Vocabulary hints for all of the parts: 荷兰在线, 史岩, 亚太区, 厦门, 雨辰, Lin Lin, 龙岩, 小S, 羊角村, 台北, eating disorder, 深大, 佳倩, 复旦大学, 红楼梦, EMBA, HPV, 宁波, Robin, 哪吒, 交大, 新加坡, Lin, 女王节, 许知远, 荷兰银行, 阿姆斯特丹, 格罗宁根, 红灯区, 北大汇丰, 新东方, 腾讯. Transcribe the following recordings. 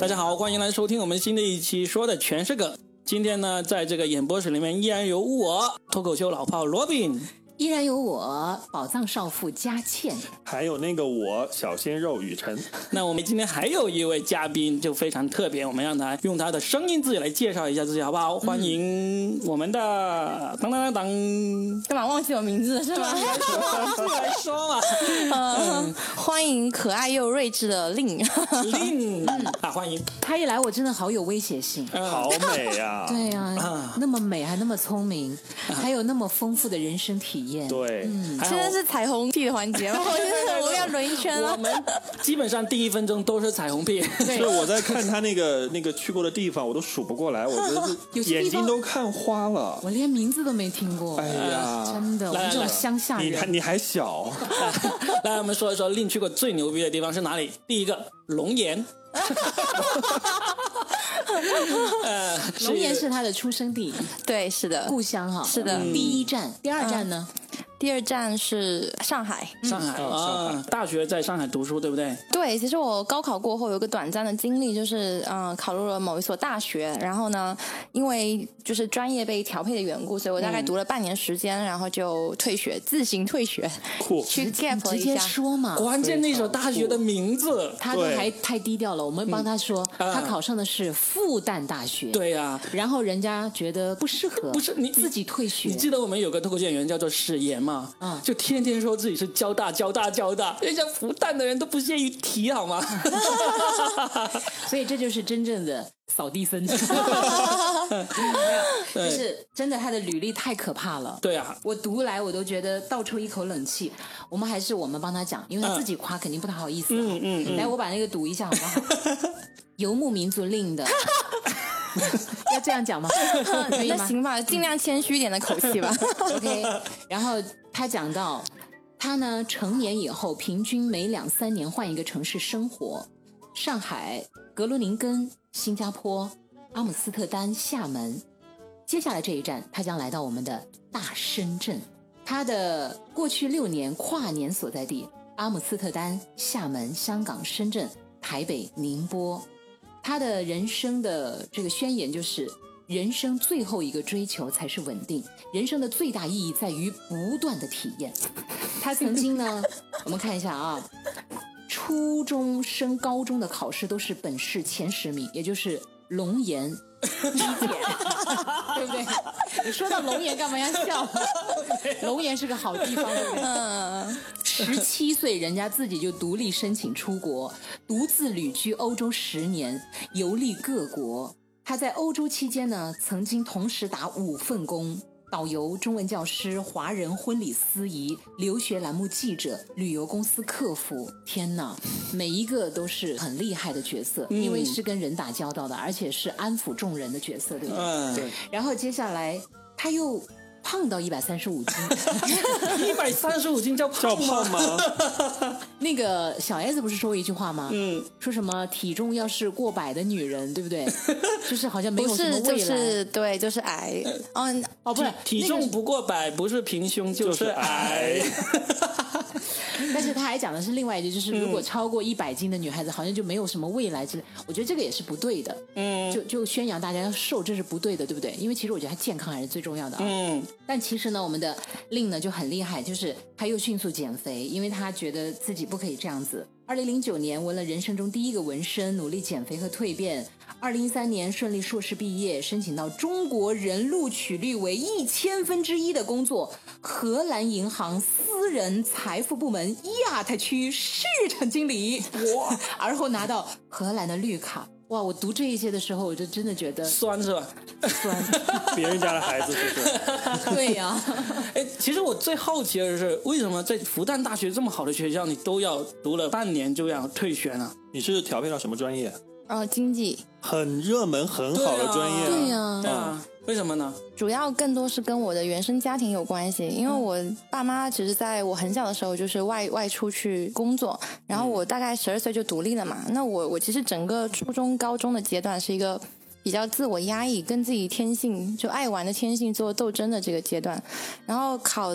大家好，欢迎来收听我们新的一期说的全是梗。今天呢，在这个演播室里面依然有我脱口秀老炮罗宾，依然有我宝藏少妇佳倩，还有那个我小鲜肉雨辰。那我们今天还有一位嘉宾就非常特别，我们让他用他的声音自己来介绍一下自己好不好？欢迎我们的当当当当，干嘛忘记我名字是吧？来说嘛，欢迎可爱又睿智的Lin，欢迎。他一来我真的好有威胁性，好美啊！对啊，那么美还那么聪明，还有那么丰富的人生体验。对，现在是彩虹屁的环节吗？我要轮一圈了。我们基本上第一分钟都是彩虹屁。是我在看他那个去过的地方，我都数不过来，我觉得眼睛都看花了。我连名字都没听过。哎呀，真的，我们这种乡下人，你还小。来，我们说一说Lin去过最牛逼的地方是哪里？第一个，龙岩。龙岩是他的出生地，对，是的，故乡哈，是的，第一站，第二站呢？第二站是上海，上海，大学在上海读书，对不对？对，其实我高考过后有个短暂的经历，就是考入了某一所大学，然后呢，因为就是专业被调配的缘故，所以我大概读了半年时间，然后就退学，自行退学，去 gap 了一下。直接说嘛，关键那所大学的名字，他都还太低调了，我们帮他说，他考上的是复旦大学，对呀，然后人家觉得不适合，不是你自己退学。你记得我们有个脱口秀演员叫做史岩。就天天说自己是交大，人家复旦的人都不屑于提好吗？所以这就是真正的扫地僧。就是真的，他的履历太可怕了。对啊，我读来我都觉得倒抽一口冷气。我们帮他讲，因为他自己夸肯定不太好意思。来，我把那个读一下好不好？游牧民族Lin的。要这样讲吗？那行吧，尽量谦虚一点的口气吧。OK， 然后他讲到，他呢成年以后平均每2-3年换一个城市生活，上海、格罗宁根、新加坡、阿姆斯特丹、厦门。接下来这一站，他将来到我们的大深圳。他的过去6年跨年所在地：阿姆斯特丹、厦门、香港、深圳、台北、宁波。他的人生的这个宣言就是，人生最后一个追求才是稳定，人生的最大意义在于不断的体验。他曾经呢，我们看一下啊，初中升高中的考试都是本市前10名，也就是龙岩1点，对不对？你说到龙岩干嘛要笑？龙岩是个好地方，对不对？17岁人家自己就独立申请出国，独自旅居欧洲10年，游历各国。他在欧洲期间呢，曾经同时打5份工：导游、中文教师、华人婚礼司仪、留学栏目记者、旅游公司客服。天哪，每一个都是很厉害的角色，因为是跟人打交道的，而且是安抚众人的角色，对吧？对。然后接下来他又胖到135斤，135斤叫胖吗？那个小 S 不是说一句话吗？说什么体重要是过100的女人，对不对？就是好像没有什么未来，就是矮。不是，体重不过100不是平胸就是矮。但是他还讲的是另外一句，就是如果超过100斤的女孩子，好像就没有什么未来之类。我觉得这个也是不对的，就宣扬大家要瘦，这是不对的，对不对？因为其实我觉得他健康还是最重要的。但其实呢，我们的Lin呢就很厉害，就是他又迅速减肥，因为他觉得自己不可以这样子。2009年纹了人生中第一个纹身，努力减肥和蜕变。2013年顺利硕士毕业，申请到中国人录取率为1/1000的工作，荷兰银行私人财富部门亚太区市场经理。哇！而后拿到荷兰的绿卡。哇！我读这一些的时候，我就真的觉得酸是吧？酸，别人家的孩子是不是？对呀、其实我最好奇的是，为什么在复旦大学这么好的学校，你都要读了半年就要退学呢？你是调配到什么专业？经济，很热门很好的专业。对呀，为什么呢？主要更多是跟我的原生家庭有关系，因为我爸妈只是在我很小的时候就是外出去工作，然后我大概12岁就独立了嘛。那我其实整个初中高中的阶段是一个比较自我压抑，跟自己天性就爱玩的天性做斗争的这个阶段。然后考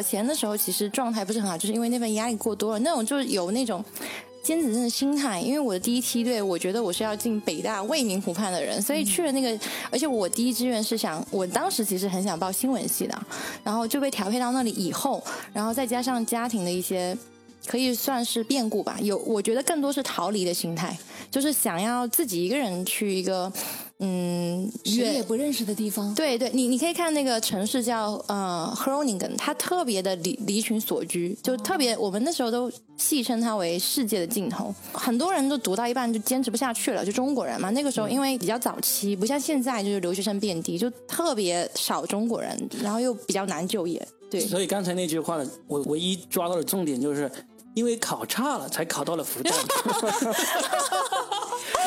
前的时候其实状态不是很好，就是因为那份压力过多了，那种就是有那种尖子生的心态，因为我的第一梯队我觉得我是要进北大未名湖畔的人，所以去了那个，而且我第一志愿是想，我当时其实很想报新闻系的，然后就被调配到那里以后，然后再加上家庭的一些可以算是变故吧，有我觉得更多是逃离的心态，就是想要自己一个人去一个谁也不认识的地方。对对，你可以看那个城市叫Groningen， 它特别的离群所居，就特别我们那时候都戏称它为世界的尽头。很多人都读到一半就坚持不下去了，就中国人嘛，那个时候因为比较早期，不像现在就是留学生遍地，就特别少中国人，然后又比较难就业。对，所以刚才那句话我唯一抓到的重点就是因为考差了才考到了复旦。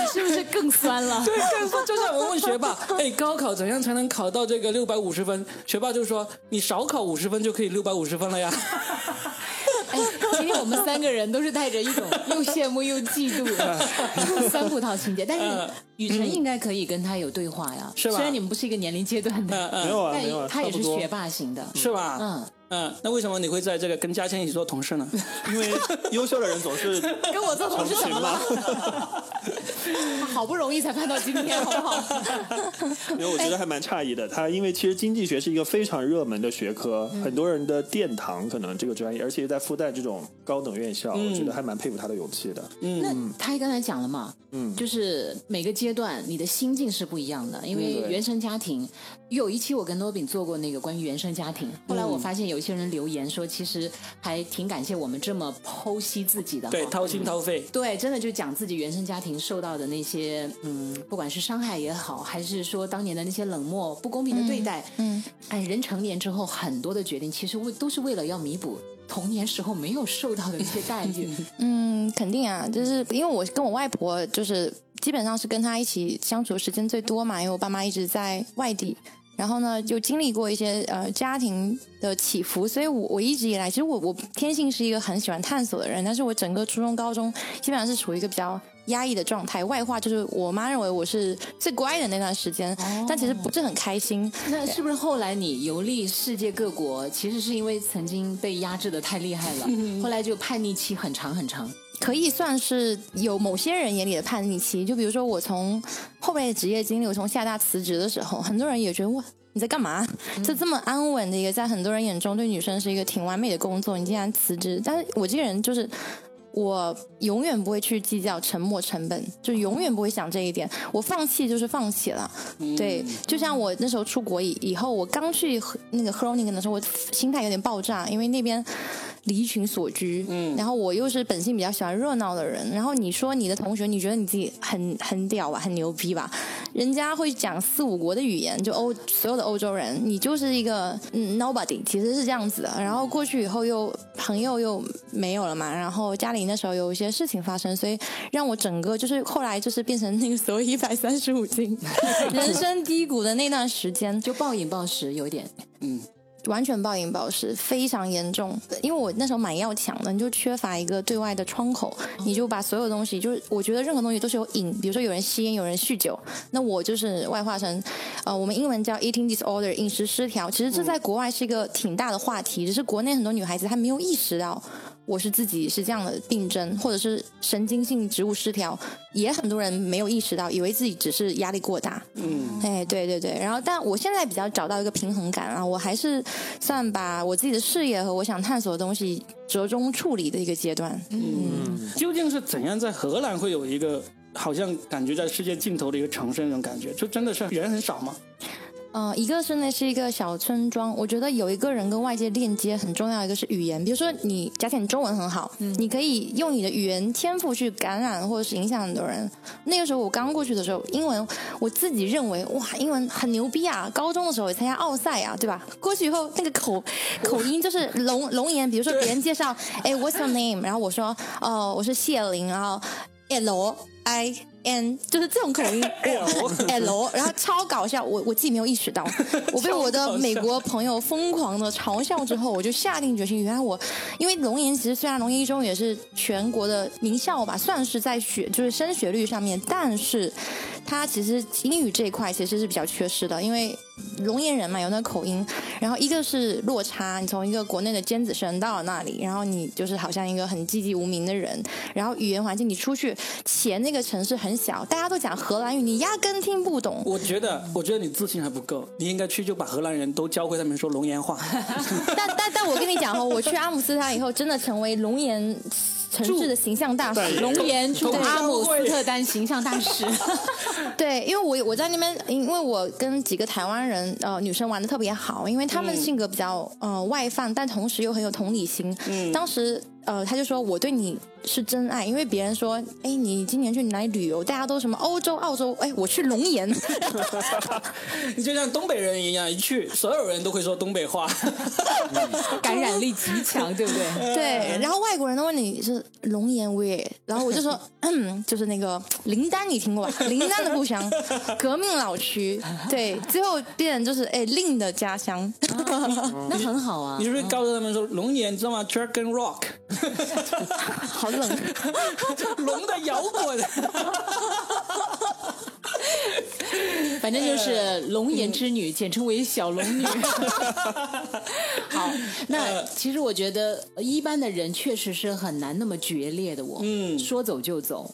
你是不是更酸了？对，更酸。就像我问学霸，哎，高考怎样才能考到这个650分？学霸就说你少考50分就可以650分了呀。哎，今天我们三个人都是带着一种又羡慕又嫉妒的酸葡萄情节，但是雨辰应该可以跟他有对话呀，是吧？虽然你们不是一个年龄阶段的，但他也是学霸型的，是吧？那为什么你会在这个跟嘉谦一起做同事呢？因为优秀的人总是跟我做同事怎么了？好不容易才盼到今天，好不好？因为我觉得还蛮诧异的，他因为其实经济学是一个非常热门的学科，很多人的殿堂可能这个专业，而且在复旦这种高等院校，我觉得还蛮佩服他的勇气的。那他刚才讲了嘛，就是每个阶段你的心境是不一样的，因为原生家庭。有一期我跟诺饼做过那个关于原生家庭，后来我发现有一些人留言说其实还挺感谢我们这么剖析自己的，对，掏心掏肺，对，真的就讲自己原生家庭受到的那些不管是伤害也好，还是说当年的那些冷漠不公平的对待，哎，人成年之后很多的决定其实都是为了要弥补童年时候没有受到的那些待遇。肯定啊，就是因为我跟我外婆就是基本上是跟她一起相处的时间最多嘛，因为我爸妈一直在外地，然后呢，就经历过一些家庭的起伏，所以我一直以来，其实我天性是一个很喜欢探索的人，但是我整个初中、高中基本上是处于一个比较压抑的状态。外化就是我妈认为我是最乖的那段时间，但其实不是很开心。那是不是后来你游历世界各国，其实是因为曾经被压制的太厉害了，后来就叛逆期很长很长？可以算是有某些人眼里的叛逆期，就比如说我从后面的职业经历，我从厦大辞职的时候，很多人也觉得哇你在干嘛？这么安稳的一个，在很多人眼中对女生是一个挺完美的工作，你竟然辞职。但是我这个人就是我永远不会去计较沉没成本，就永远不会想这一点，我放弃就是放弃了。对，就像我那时候出国以后，我刚去那个 Groningen 的时候，我心态有点爆炸，因为那边离群所居，然后我又是本性比较喜欢热闹的人，然后你说你的同学，你觉得你自己很屌吧，很牛逼吧，人家会讲4、5国的语言，就所有的欧洲人，你就是一个nobody， 其实是这样子的。然后过去以后又朋友又没有了嘛，然后家里那时候有一些事情发生，所以让我整个就是后来就是变成那个所谓135斤人生低谷的那段时间，就暴饮暴食有点完全暴饮暴食，非常严重。因为我那时候买药抢的，你就缺乏一个对外的窗口，你就把所有东西，就是我觉得任何东西都是有瘾，比如说有人吸烟，有人酗酒，那我就是外化成我们英文叫 eating disorder， 饮食失调。其实这在国外是一个挺大的话题，只是国内很多女孩子她没有意识到我是自己是这样的病症，或者是神经性植物失调，也很多人没有意识到，以为自己只是压力过大。哎，对对对。然后，但我现在比较找到一个平衡感啊，我还是算把我自己的事业和我想探索的东西折中处理的一个阶段。究竟是怎样在荷兰会有一个好像感觉在世界尽头的一个城市那种感觉？就真的是人很少吗？一个是那是一个小村庄，我觉得有一个人跟外界链接很重要，一个是语言，比如说你假设你中文很好，你可以用你的语言天赋去感染或者是影响很多人。那个时候我刚过去的时候，英文我自己认为哇英文很牛逼啊，高中的时候也参加奥赛啊，对吧？过去以后那个口音就是龙岩，比如说别人介绍哎 what's your name， 然后我说我是谢琳，然后 LIN， 就是这种口音 L， 然后超搞笑，我自己没有意识到，我被我的美国朋友疯狂的嘲笑之后，我就下定决心，原来我因为龙岩，其实虽然龙岩一中也是全国的名校吧，算是在就是升学率上面，但是它其实英语这一块其实是比较缺失的，因为龙岩人嘛，有那个口音，然后一个是落差，你从一个国内的尖子生到了那里，然后你就是好像一个很寂寂无名的人，然后语言环境你出去前那个城市很小，大家都讲荷兰语，你压根听不懂。我觉得你自信还不够，你应该去就把荷兰人都教会他们说龙岩话。但我跟你讲哦，我去阿姆斯特丹以后真的成为龙岩城市的形象大使，龙岩驻阿姆斯特丹形象大使。对，因为我在那边，因为我跟几个台湾人女生玩得特别好，因为他们性格比较外放，但同时又很有同理心。当时他就说我对你是真爱，因为别人说哎你今年去哪里旅游，大家都什么欧洲澳洲，哎我去龙岩。你就像东北人一样，一去所有人都会说东北话。感染力极强，对不对？对，然后外国人都问你是龙岩 where， 然后我就说就是那个林丹，你听过吧？林丹的故乡，革命老区。对，最后变成就是哎令的家乡。那很好啊。你是不是告诉他们说龙岩你知道吗 Dragon Rock？好冷，龙的摇滚。反正就是龙岩之女，简称为小龙女。好，那其实我觉得一般的人确实是很难那么决裂的，说走就走，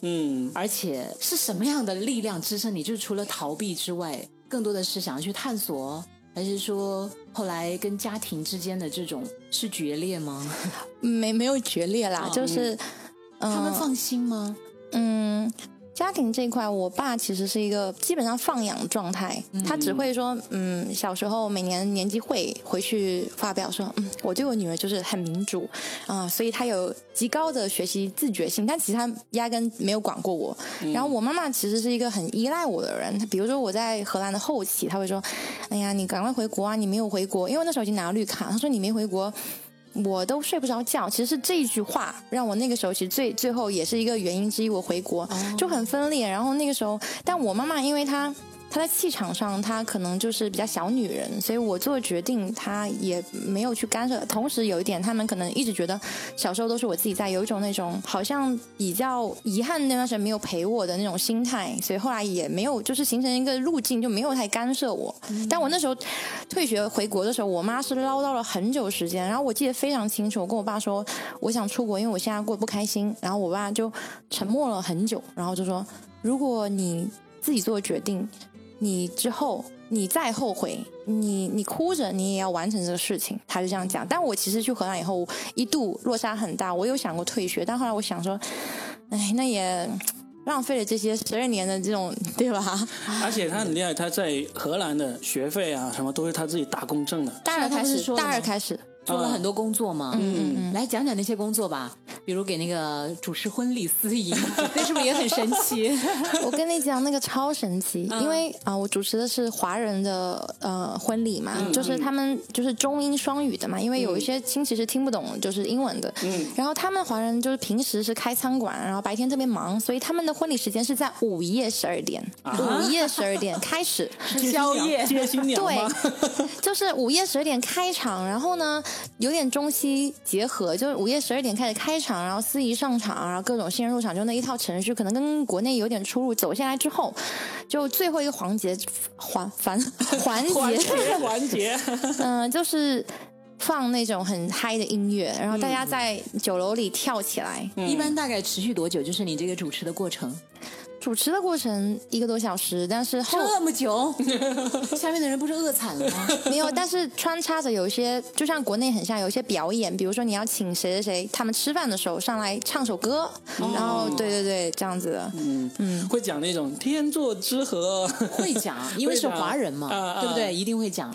而且是什么样的力量支撑你？就是除了逃避之外，更多的是想要去探索，还是说后来跟家庭之间的这种是决裂吗？没有决裂啦，就是他们放心吗？家庭这一块，我爸其实是一个基本上放养状态，他只会说，小时候每年年级会回去发表说，我对我女儿就是很民主啊，所以她有极高的学习自觉性，但其实她压根没有管过我。然后我妈妈其实是一个很依赖我的人，她比如说我在荷兰的后期，她会说，哎呀，你赶快回国啊，你没有回国，因为那时候已经拿了绿卡，她说你没回国。我都睡不着觉，其实是这一句话让我那个时候其实最后也是一个原因之一，我回国就很分裂。然后那个时候，但我妈妈因为她在气场上，她可能就是比较小女人，所以我做决定她也没有去干涉。同时有一点，他们可能一直觉得小时候都是我自己在，有一种那种好像比较遗憾那段时间没有陪我的那种心态，所以后来也没有就是形成一个路径，就没有太干涉我。但我那时候退学回国的时候，我妈是唠叨了很久时间，然后我记得非常清楚，我跟我爸说我想出国，因为我现在过得不开心，然后我爸就沉默了很久，然后就说如果你自己做决定，你之后你再后悔，你哭着你也要完成这个事情，他就这样讲。但我其实去荷兰以后一度落差很大，我有想过退学，但后来我想说哎，那也浪费了这些12年的这种，对吧？而且他很厉害，他在荷兰的学费啊什么都是他自己打工挣的。大二开始做了很多工作嘛，来讲讲那些工作吧，比如给那个主持婚礼司仪，那是不是也很神奇？我跟你讲，那个超神奇，因为我主持的是华人的婚礼嘛，就是他们就是中英双语的嘛，因为有一些亲戚是听不懂就是英文的，然后他们华人就是平时是开餐馆，然后白天特别忙，所以他们的婚礼时间是在午夜12点，开始是宵夜接新娘吗？对，就是午夜12点开场，然后呢有点中西结合，就是午夜12点开始开场，然后司仪上场，然后各种新人入场，就那一套程序可能跟国内有点出入。走下来之后，就最后一个环节，就是放那种很嗨的音乐，然后大家在酒楼里跳起来。一般大概持续多久？就是你这个主持的过程。主持的过程1个多小时，但是这么久，下面的人不是饿惨了吗？没有，但是穿插着有一些，就像国内很像有一些表演，比如说你要请谁他们吃饭的时候上来唱首歌，然后对这样子的，会讲那种天作之合，会讲，因为是华人嘛，对不对？一定会讲。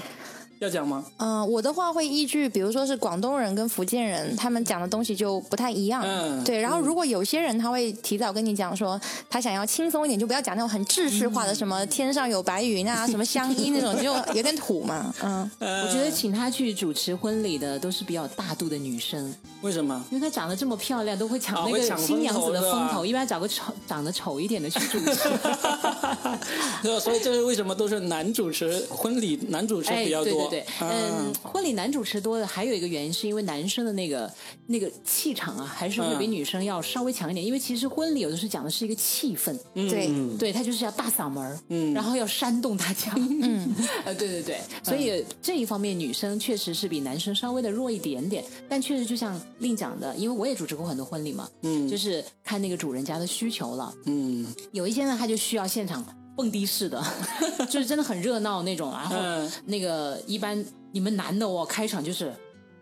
要讲吗？我的话会依据，比如说是广东人跟福建人，他们讲的东西就不太一样。对。然后如果有些人他会提早跟你讲说，他想要轻松一点，就不要讲那种很制式化的什么天上有白云啊，什么相依那种，就有点土嘛。我觉得请他去主持婚礼的都是比较大度的女生。为什么？因为她长得这么漂亮，都会抢那个新娘子的风头。一般找个长得丑一点的去主持。所以这是为什么都是男主持婚礼，男主持比较多。对，嗯，婚礼男主持多的还有一个原因是因为男生的那个气场啊，还是会比女生要稍微强一点，因为其实婚礼有的时候讲的是一个气氛，对、嗯、对，他就是要大嗓门，嗯，然后要煽动大家，嗯，对对对，所以这一方面女生确实是比男生稍微的弱一点点，但确实就像Lin讲的，因为我也主持过很多婚礼嘛，嗯，就是看那个主人家的需求了，嗯，有一些呢他就需要现场蹦迪式的，就是真的很热闹那种，然后那个一般你们男的哦，开场就是。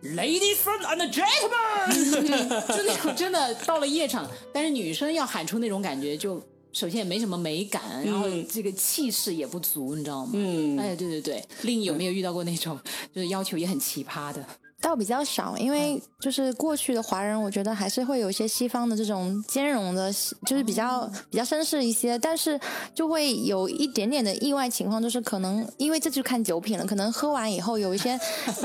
Ladies and gentlemen， 就那种真的到了夜场，但是女生要喊出那种感觉，就首先也没什么美感，然后这个气势也不足，你知道吗？嗯，哎，对对对，Lin有没有遇到过那种就是要求也很奇葩的？倒比较少，因为就是过去的华人我觉得还是会有一些西方的这种兼容的，就是比较绅士一些，但是就会有一点点的意外情况，就是可能因为这就看酒品了，可能喝完以后有一些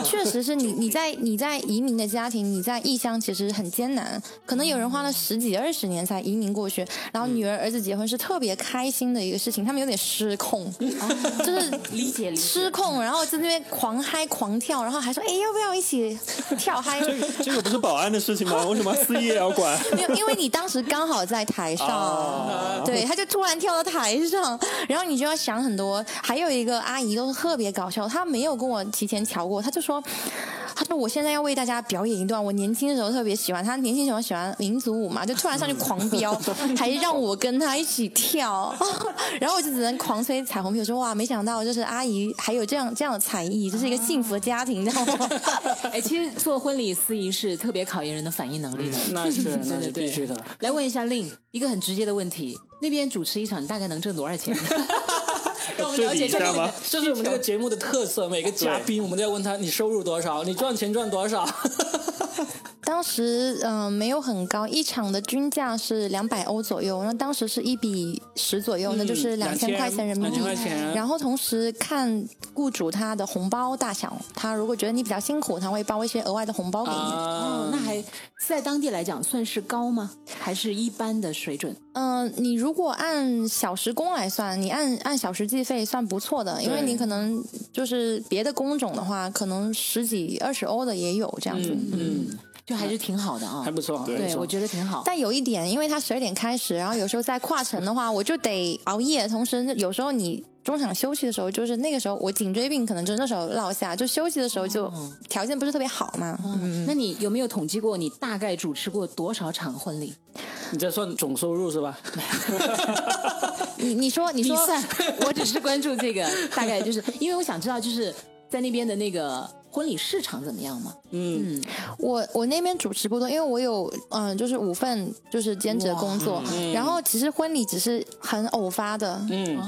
确实是你在移民的家庭，你在异乡其实很艰难，可能有人花了10几20年才移民过去，然后女儿儿子结婚是特别开心的一个事情，他们有点失控、啊、就是理解失控，然后在那边狂嗨狂跳，然后还说哎要不要一起跳嗨，这个不是保安的事情吗？为什么司仪也要管？因为你当时刚好在台上、哦、对，他就突然跳到台上，然后你就要想很多。还有一个阿姨都特别搞笑，她没有跟我提前瞧过，她说我现在要为大家表演一段我年轻的时候特别喜欢，她年轻时候喜欢民族舞嘛，就突然上去狂飙、嗯、还让我跟她一起跳然后我就只能狂吹彩虹屁，我说哇没想到就是阿姨还有这样的才艺，这、就是一个幸福的家庭，你知道吗？哎，其实做婚礼司仪是特别考验人的反应能力的，嗯、那是必须的。来问一下Lin一个很直接的问题：那边主持一场，你大概能挣多少钱？让我们了解一下吗？这是我们这个节目的特色，每个嘉宾我们都要问他：你收入多少？你赚钱赚多少？当时没有很高，一场的均价是200欧左右，然后当时是1:10左右，那就是2000块钱人民币。然后同时看雇主他的红包大小，他如果觉得你比较辛苦，他会包一些额外的红包给你。哦，那还在当地来讲算是高吗？还是一般的水准？你如果按小时工来算，你按小时计费算不错的，因为你可能就是别的工种的话，可能10几20欧的也有这样子。嗯。就还是挺好的啊，还不错，对，我觉得挺好。但有一点，因为它12点开始，然后有时候在跨城的话，我就得熬夜，同时有时候你中场休息的时候，就是那个时候我颈椎病可能就那时候落下，就休息的时候就条件不是特别好嘛。哦嗯、那你有没有统计过你大概主持过多少场婚礼？你在算总收入是吧？你说，我只是关注这个，大概就是因为我想知道就是在那边的那个。婚礼市场怎么样嘛？嗯，我那边主持不多，因为我有就是5份就是兼职的工作、嗯，然后其实婚礼只是很偶发的，嗯，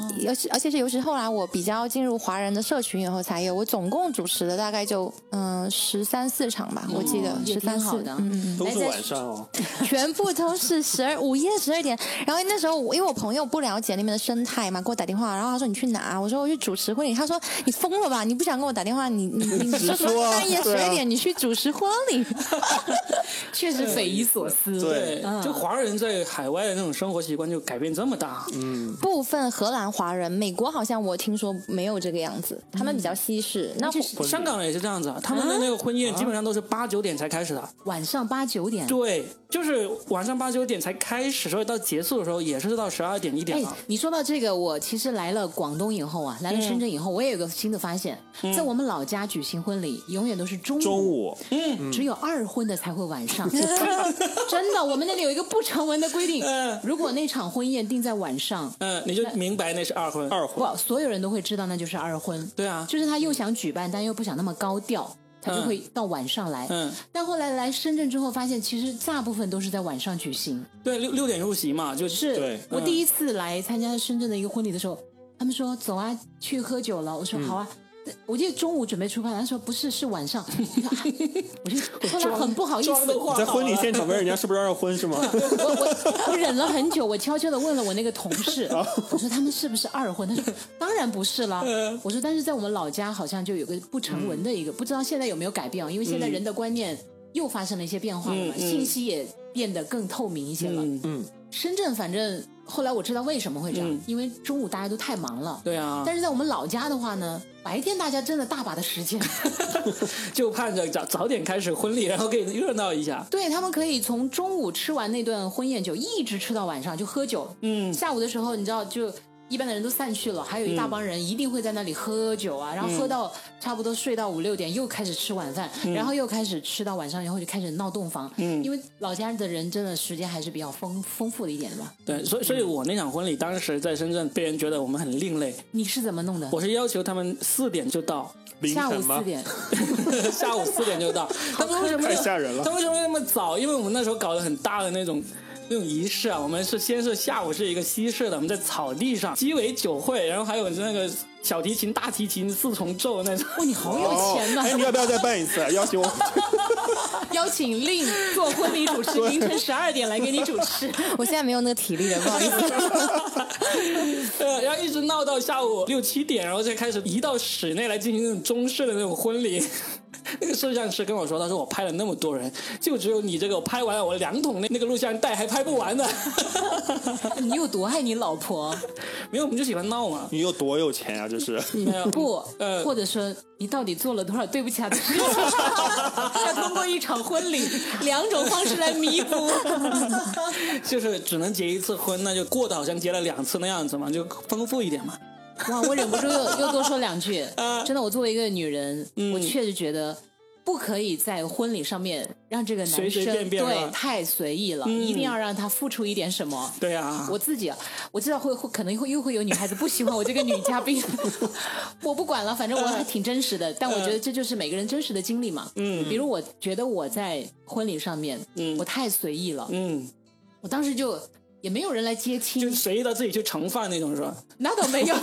而且是尤其后来我比较进入华人的社群以后才有，我总共主持的大概就13、14场吧，我记得13、14，嗯，都是晚上哦，全部都是午夜12点，然后那时候因为我朋友不了解那边的生态嘛，给我打电话，然后他说你去哪？我说我去主持婚礼，他说你疯了吧？你不想跟我打电话？你。半夜12点你去主持婚礼，确实匪夷所思。对，就华人在海外的那种生活习惯就改变这么大。嗯，部分荷兰华人，美国好像我听说没有这个样子，他们比较西式。那香港人也是这样子，他们的那个婚宴基本上都是8、9点才开始的，晚上8、9点。对，就是晚上8、9点才开始，所以到结束的时候也是到12点1点了。你说到这个，我其实来了广东以后啊，来了深圳以后，我也有个新的发现，在我们老家举行婚礼。永远都是中午，嗯，只有2婚的才会晚上，真的，我们那里有一个不成文的规定，如果那场婚宴定在晚上，你就明白那是二婚，不，所有人都会知道那就是2婚，对啊，就是他又想举办，但又不想那么高调。他就会到晚上来，但后来来深圳之后发现，其实大部分都是在晚上举行。对，6点入席嘛，就是。对，我第一次来参加深圳的一个婚礼的时候，他们说走啊，去喝酒了，我说好啊。我记得中午准备出发，他说不是，是晚上。我就后来很不好意思，你在婚礼现场问人家是不是2婚是吗？我忍了很久，我悄悄的问了我那个同事，我说他们是不是2婚？他说当然不是了。我说但是在我们老家好像就有个不成文的一个，不知道现在有没有改变，因为现在人的观念又发生了一些变化了嘛，信息也变得更透明一些了。深圳反正后来我知道为什么会这样，因为中午大家都太忙了。对啊。但是在我们老家的话呢，白天大家真的大把的时间，就盼着早点开始婚礼，然后给热闹一下。对，他们可以从中午吃完那顿婚宴酒，一直吃到晚上就喝酒。嗯。下午的时候，你知道就。一般的人都散去了，还有一大帮人一定会在那里喝酒啊，然后喝到差不多睡到5、6点，又开始吃晚饭，然后又开始吃到晚上，然后就开始闹洞房。嗯，因为老家的人真的时间还是比较丰富的一点的嘛。对，所以我那场婚礼当时在深圳，被人觉得我们很另类。你是怎么弄的？我是要求他们4点就到。下午4点，下午4点就到。他们为什么太吓人了？他们为什么那么早？因为我们那时候搞得很大的那种仪式啊，我们是先是下午是一个西式的，我们在草地上鸡尾酒会，然后还有那个小提琴、大提琴四重奏那种。哇，你好有钱呐！哎，你要不要再办一次？邀请我，邀请Lin做婚礼主持，凌晨12点来给你主持。我现在没有那个体力了，不好意思。然后一直闹到下午6、7点，然后再开始移到室内来进行那种中式的那种婚礼。那个摄像师跟我说，他说我拍了那么多人，就只有你这个我拍完了，我2桶那个录像带还拍不完呢。你有多爱你老婆？没有，我们就喜欢闹嘛。你有多有钱啊？就是不，或者说你到底做了多少对不起他的事情？要通过一场婚礼2种方式来弥补。就是只能结一次婚，那就过得好像结了2次那样子嘛，就丰富一点嘛。哇，我忍不住又多说2句。真的，我作为一个女人，我确实觉得不可以在婚礼上面让这个男生随便对太随意了，一定要让他付出一点什么。对啊，我自己我知道会可能会又会有女孩子不喜欢我这个女嘉宾，我不管了，反正我还挺真实的。但我觉得这就是每个人真实的经历嘛。嗯，比如我觉得我在婚礼上面，我太随意了。嗯，我当时就。也没有人来接亲，就随意到自己去盛饭那种是吧？那倒没有。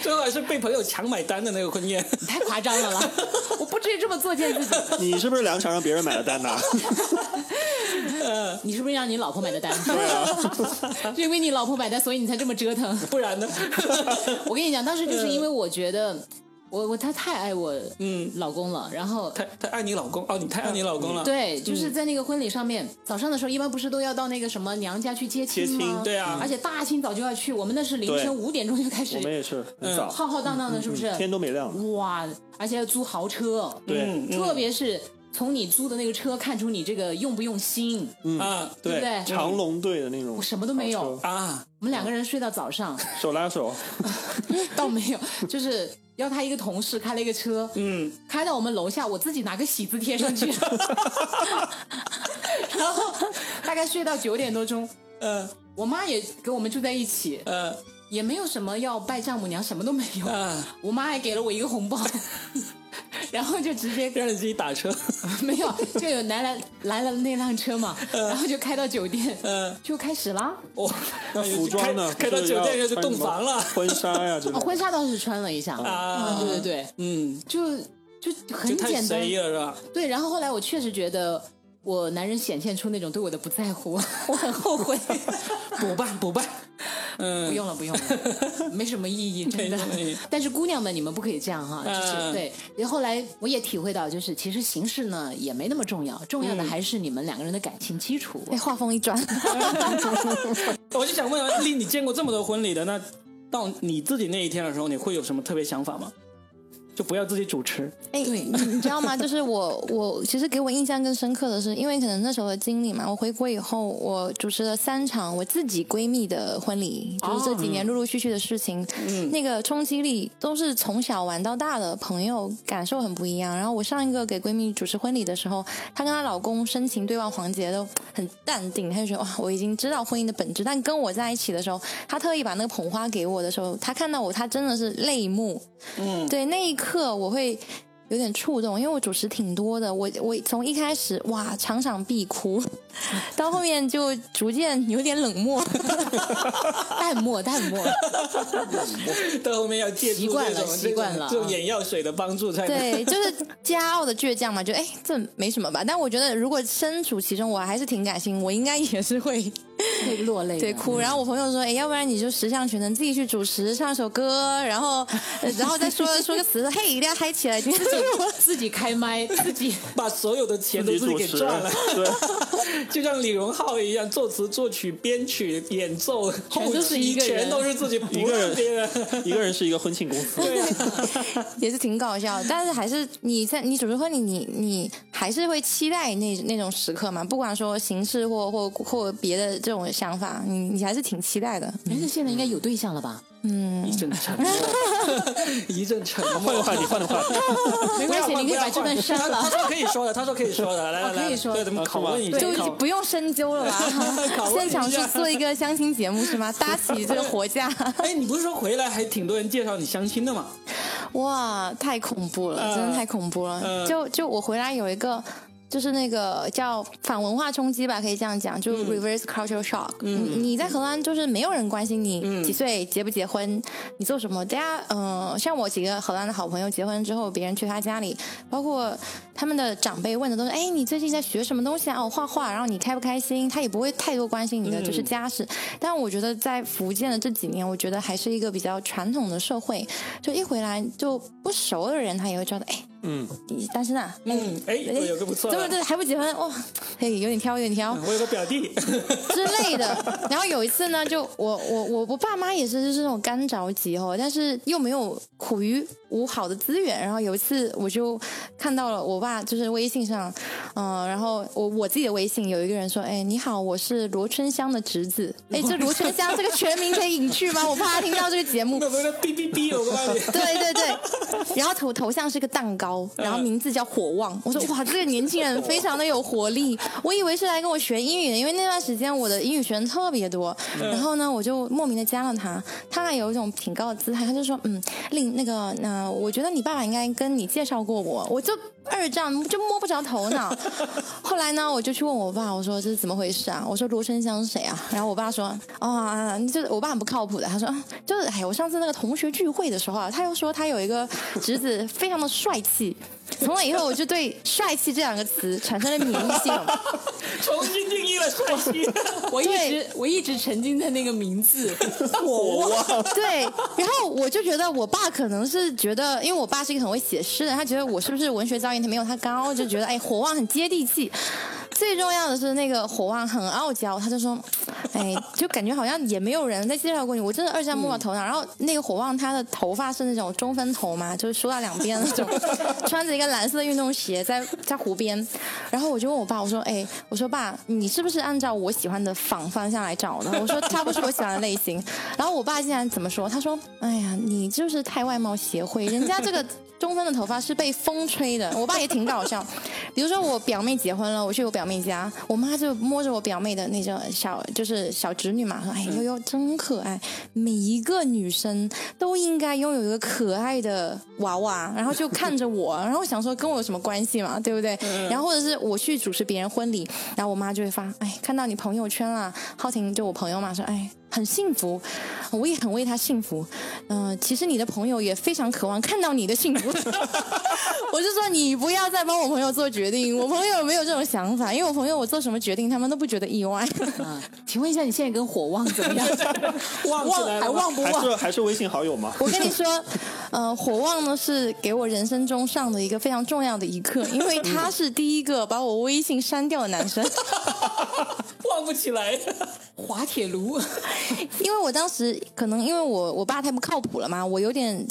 最后还是被朋友强买单的那个婚宴，太夸张了啦！我不至于这么作践自己。你是不是梁强让别人买了单呢？你是不是让你老婆买的单？对啊，是因为你老婆买单，所以你才这么折腾。不然呢？我跟你讲，当时就是因为我觉得。他太爱我老公了，然后他爱你老公哦，你太爱你老公了。对，就是在那个婚礼上面，早上的时候一般不是都要到那个什么娘家去接亲吗？接亲，对啊，而且大清早就要去，我们那是凌晨5点钟就开始，我们也是很早，浩浩荡荡的，是不是？天都没亮。哇，而且要租豪车，对，特别是。从你租的那个车看出你这个用不用心，啊，对不对？长龙队的那种，我什么都没有啊。我们2个人睡到早上，手拉手，倒没有，就是要他一个同事开了一个车，开到我们楼下，我自己拿个喜字贴上去，然后大概睡到9点多钟，我妈也跟我们住在一起，也没有什么要拜丈母娘，什么都没有，我妈还给了我一个红包。然后就直接让你自己打车，没有，就有来了那辆车嘛，然后就开到酒店，就开始啦。哦，那服装呢？开到酒店就洞房了，婚纱呀，哦，婚纱倒是穿了一下啊，对对对，就很简单，太随意了是吧？对，然后后来我确实觉得。我男人显现出那种对我的不在乎，我很后悔。补办，不用了不用了，没什么意义，真的。但是姑娘们，你们不可以这样哈，就是对。然后后来我也体会到，就是其实形式呢也没那么重要，重要的还是你们2个人的感情基础。哎，话锋一转，我就想问Lin，你见过这么多婚礼的，那到你自己那一天的时候，你会有什么特别想法吗？就不要自己主持。哎，你知道吗？就是我其实给我印象更深刻的是，因为可能那时候的经历嘛，我回国以后，我主持了3场我自己闺蜜的婚礼，就是这几年陆陆续续的事情，那个冲击力都是从小玩到大的朋友感受很不一样。然后我上一个给闺蜜主持婚礼的时候，她跟她老公深情对望环节都很淡定，她就说哇，我已经知道婚姻的本质。但跟我在一起的时候，她特意把那个捧花给我的时候，她看到我，她真的是泪目。对，那一刻。我会有点触动，因为我主持挺多的，我从一开始哇场必哭，到后面就逐渐有点冷漠，淡漠，到后面要借助习惯了这种眼药水的帮助才能对，就是骄傲的倔强嘛，就哎这没什么吧。但我觉得如果身处其中，我还是挺感性，我应该也是会会落泪，对，哭。然后我朋友说，哎，要不然你就十项全能，自己去主持，唱首歌，然后再说个词，嘿，一定要嗨起来，自己开麦，自己把所有的钱都自己给赚了，对，就像李荣浩一样，作词、作曲、编曲、演奏，全都是一个人，全都是自己，一个人，一个人是一个婚庆公司，对啊，也是挺搞笑。但是还是你主持婚礼，你还是会期待那种时刻嘛，不管说形式或别的这种想法，你还是挺期待的。但是现在应该有对象了吧？嗯，一阵沉默，一阵沉默。换个话题，换个话题。没关系，你可以把这段删了。他说可以说的，来来，可以说。对，咱们拷问一下，就不用深究了吧？现场是做一个相亲节目是吗？搭起这个活架。哎，你不是说回来还挺多人介绍你相亲的吗？哇，太恐怖了，真的太恐怖了。就我回来有一个。就是那个叫反文化冲击吧，可以这样讲，就 reverse cultural shock。你在荷兰就是没有人关心你几岁、结不结婚，你做什么。大家像我几个荷兰的好朋友结婚之后，别人去他家里，包括他们的长辈问的都是，哎，你最近在学什么东西啊？我画画，然后你开不开心？他也不会太多关心你的就是家事。但我觉得在福建的这几年，我觉得还是一个比较传统的社会，就一回来就不熟的人他也会觉得，哎。你单身啊？哎，有个不错，对，还不结婚哦，嘿，有点挑、我有个表弟之类的。然后有一次呢，就我爸妈也是就是那种干着急哦，但是又没有苦于无好的资源。然后有一次我就看到了我爸就是微信上，然后我自己的微信有一个人说，哎，你好，我是罗春香的侄子。哎，这罗春香这个全名可以隐去吗？我怕他听到这个节目。那不是哔哔哔，我告诉你。对对对，然后头像是个蛋糕。然后名字叫火旺，我说哇，这个年轻人非常的有活力，我以为是来跟我学英语的，因为那段时间我的英语学的特别多。然后呢，我就莫名的加了他，他还有一种挺高的姿态，他就说那我觉得你爸爸应该跟你介绍过我，我就二战就摸不着头脑。后来呢，我就去问我爸，我说这是怎么回事啊？我说罗春香是谁啊？然后我爸说就是我爸很不靠谱的，他说就是我上次那个同学聚会的时候啊，他又说他有一个侄子非常的帅气。从那以后，我就对帅气这两个词产生了迷信，重新定义了帅气。我一直沉浸在那个名字火旺。对，然后我就觉得我爸可能是觉得，因为我爸是一个很会写诗的，他觉得我是不是文学造诣没有他高，就觉得哎，火旺很接地气。最重要的是那个火旺很傲娇，他就说，哎，就感觉好像也没有人在介绍过你，我真的二战摸不着头脑。然后那个火旺他的头发是那种中分头嘛，就是梳到两边那种，穿着一个蓝色的运动鞋在湖边。然后我就问我爸，我说，哎，我说爸，你是不是按照我喜欢的方向来找的？我说他不是我喜欢的类型。然后我爸竟然怎么说？他说，哎呀，你就是太外貌协会，人家这个。中分的头发是被风吹的，我爸也挺搞笑。比如说我表妹结婚了，我去我表妹家，我妈就摸着我表妹的那种小侄女嘛，说：“哎呦呦，真可爱！每一个女生都应该拥有一个可爱的娃娃。”然后就看着我，然后想说跟我有什么关系嘛，对不对？然后或者是我去主持别人婚礼，然后我妈就会发：“哎，看到你朋友圈啦，浩婷就我朋友嘛，说哎。”很幸福，我也很为他幸福。其实你的朋友也非常渴望看到你的幸福。我就说你不要再帮我朋友做决定，我朋友没有这种想法，因为我朋友我做什么决定他们都不觉得意外。请问一下你现在跟火旺怎么样？旺不旺？还是微信好友吗？我跟你说，火旺呢是给我人生中上的一个非常重要的一课，因为他是第一个把我微信删掉的男生。忘不起来，滑铁卢。因为我当时可能因为我爸太不靠谱了嘛，我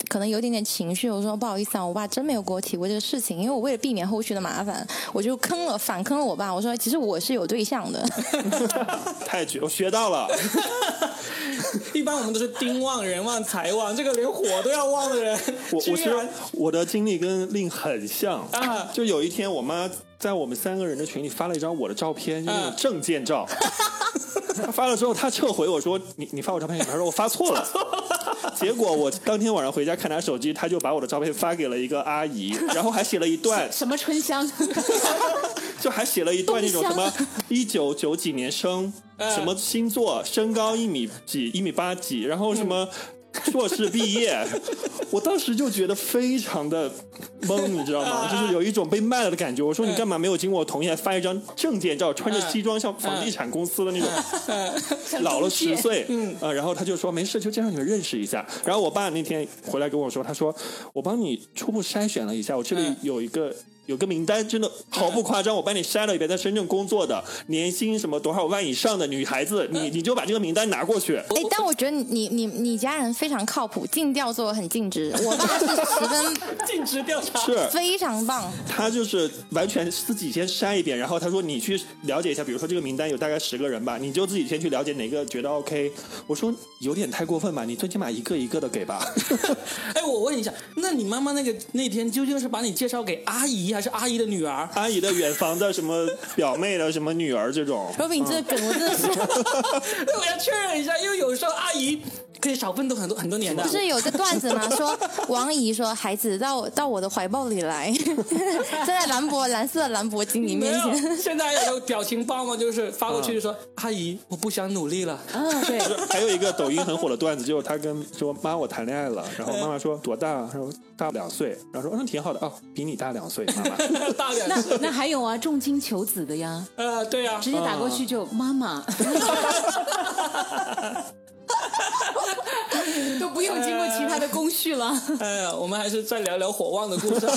可能有点情绪，我说不好意思啊，我爸真没有给我提过这个事情，因为我为了避免后续的麻烦，我就反坑了我爸，我说其实我是有对象的。太绝，我学到了。一般我们都是丁旺、人旺、财旺，这个连火都要旺的人，我的经历跟令很像啊。就有一天我妈在我们三个人的群里发了一张我的照片，就那种证件照。他发了之后，他撤回我说：“你发我照片？”他说：“我发错了。”结果我当天晚上回家看他手机，他就把我的照片发给了一个阿姨，然后还写了一段什么春香，就还写了一段那种什么1990几年生，什么星座，身高1米8几，然后什么硕士毕业。我当时就觉得非常的懵，你知道吗？就是有一种被卖了的感觉。我说你干嘛没有经过我同意还发一张证件照，穿着西装像房地产公司的那种，老了10岁。然后他就说没事，就介绍你们认识一下。然后我爸那天回来跟我说，他说我帮你初步筛选了一下，我这里有个名单，真的毫不夸张，我帮你筛了一遍，在深圳工作的年薪什么多少万以上的女孩子，你就把这个名单拿过去。哎，但我觉得你家人非常靠谱，尽调做得很尽职。我爸是10分尽职调查，是非常棒。他就是完全自己先筛一遍，然后他说你去了解一下，比如说这个名单有大概10个人吧，你就自己先去了解哪个觉得 OK。我说有点太过分吧，你最起码一个一个的给吧。哎，我问一下，那你妈妈那天究竟是把你介绍给阿姨还是阿姨的女儿，阿姨的远房的什么表妹的什么女儿这种？罗比，你这梗我真的是，我要确认一下，因为有时候阿姨可以少奋斗很多年的。不是有个段子吗？说王姨说孩子到我的怀抱里来，站在蓝色的兰博基尼面前。现在有表情包吗？就是发过去就说、阿姨我不想努力了。啊，对。还有一个抖音很火的段子，就是他跟说妈我谈恋爱了，然后妈妈说多大？然后大2岁，然后说挺好的哦，比你大2岁，妈妈大2岁。那还有啊，重金求子的呀，对啊，直接打过去就、妈妈，都不用经过其他的工序了。我们还是再聊聊火旺的故事。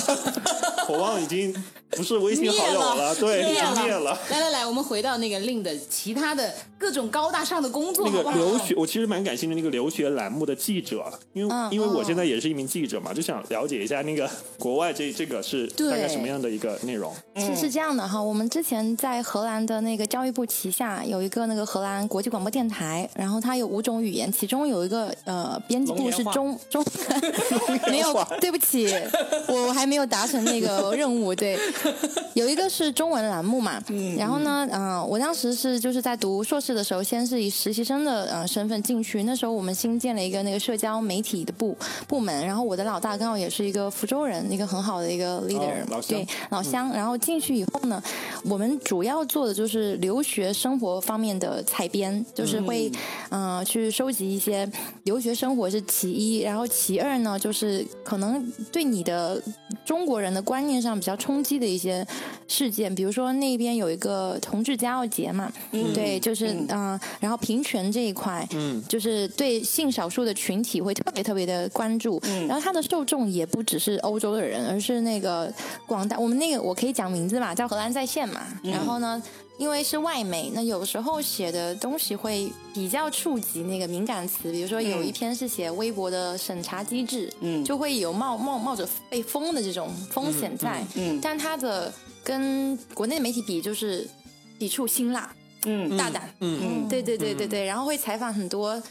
火旺已经不是微信好友了，对，灭了。来，我们回到那个Lin的其他的各种高大上的工作。那个留学，我其实蛮感兴趣那个留学栏目的记者，因为我现在也是一名记者嘛，就想了解一下那个国外这个是大概什么样的一个内容。是这样的哈，我们之前在荷兰的那个教育部旗下有一个那个荷兰国际广播电台，然后它有5种语言，其中有一个编辑部是中没有，对不起，我还没有达成那个任务。对，有一个是中文栏目嘛，然后呢，我当时是就是在读硕士的时候，先是以实习生的身份进去。那时候我们新建了一个那个社交媒体的部门，然后我的老大刚好也是一个福州人，一个很好的一个 leader， 对，老乡。然后进去以后呢，我们主要做的就是留学生活方面的采编，就是会去收集一些留学生活是其一，然后其二呢，就是可能对你的中国人的观念上比较冲击的一些事件，比如说那边有一个同志骄傲节嘛，对，就是然后平权这一块，就是对性少数的群体会特别特别的关注，然后它的受众也不只是欧洲的人，而是那个广大，我们那个我可以讲名字嘛，叫荷兰在线嘛，然后呢。因为是外媒，那有时候写的东西会比较触及那个敏感词，比如说有一篇是写微博的审查机制，就会有冒着被封的这种风险在，但它的跟国内媒体比就是笔触辛辣，大胆，对，然后会采访很多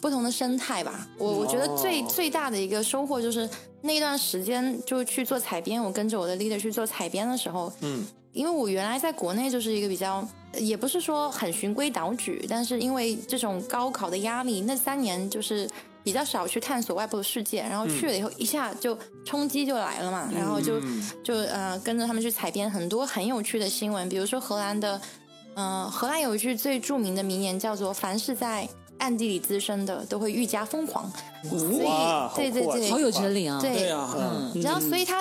不同的生态吧。我觉得最大的一个收获就是那段时间就去做采编，我跟着我的 leader 去做采编的时候，因为我原来在国内就是一个比较，也不是说很循规蹈矩，但是因为这种高考的压力，那3年就是比较少去探索外部的世界，然后去了以后一下就冲击就来了嘛，然后就跟着他们去采编很多很有趣的新闻，比如说荷兰有一句最著名的名言叫做凡是在暗地里滋生的都会愈加疯狂，哇，所以对，好有哲理啊！对啊，然后所以他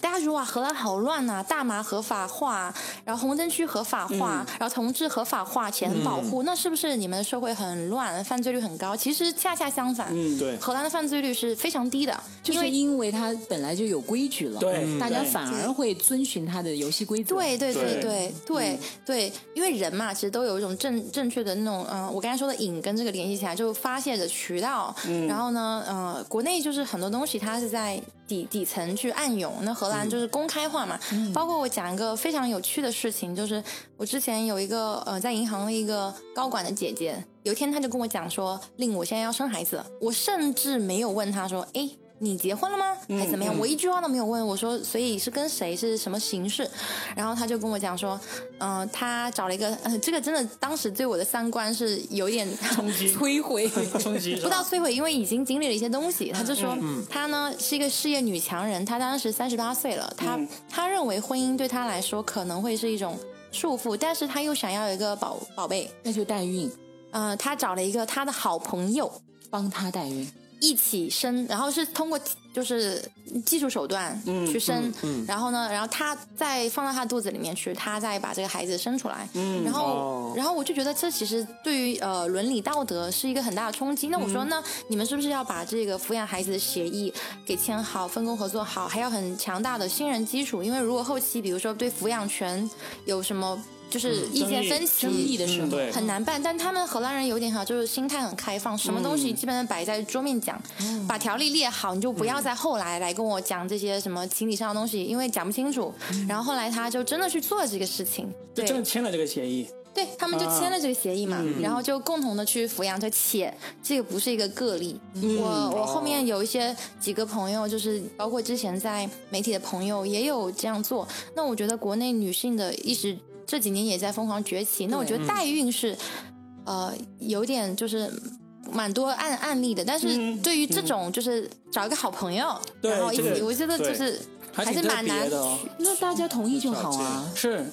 大家说哇，荷兰好乱啊，大麻合法化，然后红灯区合法化，然后同志合法化，钱保护，那是不是你们的社会很乱，犯罪率很高？其实恰恰相反，对，荷兰的犯罪率是非常低的，就是因为它本来就有规矩了，对，大家反而会遵循它的游戏规则，对，因为人嘛，其实都有一种正确的那种，我刚才说的瘾跟这个联系起来，就发泄的渠道。然后呢，国内就是很多东西它是在底层去暗涌，那荷兰就是公开化嘛。包括我讲一个非常有趣的事情，就是我之前有一个在银行的一个高管的姐姐，有一天她就跟我讲说Lin，我现在要生孩子了。我甚至没有问她说，哎，你结婚了吗？还怎么样？我一句话都没有问。我说，所以是跟谁，是什么形式？然后他就跟我讲说，他找了一个，这个真的当时对我的3观是有点冲击、摧毁、冲击，不到摧毁，因为已经经历了一些东西。他就说，他呢是一个事业女强人，她当时38岁了，她认为婚姻对她来说可能会是一种束缚，但是她又想要一个宝贝，那就代孕。她找了一个她的好朋友帮她代孕。一起生，然后是通过就是技术手段去生，然后呢，然后他再放到他肚子里面去，他再把这个孩子生出来，然后我就觉得这其实对于伦理道德是一个很大的冲击。那我说那你们是不是要把这个抚养孩子的协议给签好，分工合作好，还要很强大的信任基础？因为如果后期比如说对抚养权有什么就是意见分歧、争议的时候很难办，但他们荷兰人有点好，就是心态很开放，什么东西基本上摆在桌面讲，把条例列好，你就不要再后来来跟我讲这些什么情理上的东西，因为讲不清楚。然后后来他就真的去做这个事情，就真的签了这个协议。对，他们就签了这个协议嘛，然后就共同的去抚养，且这个不是一个个例。我后面有一些几个朋友，就是包括之前在媒体的朋友也有这样做。那我觉得国内女性的意识这几年也在疯狂崛起，那我觉得代孕是有点就是蛮多案例的，但是对于这种就是找一个好朋友，然后一起，我觉得就是还是蛮难的。那大家同意就好啊。是，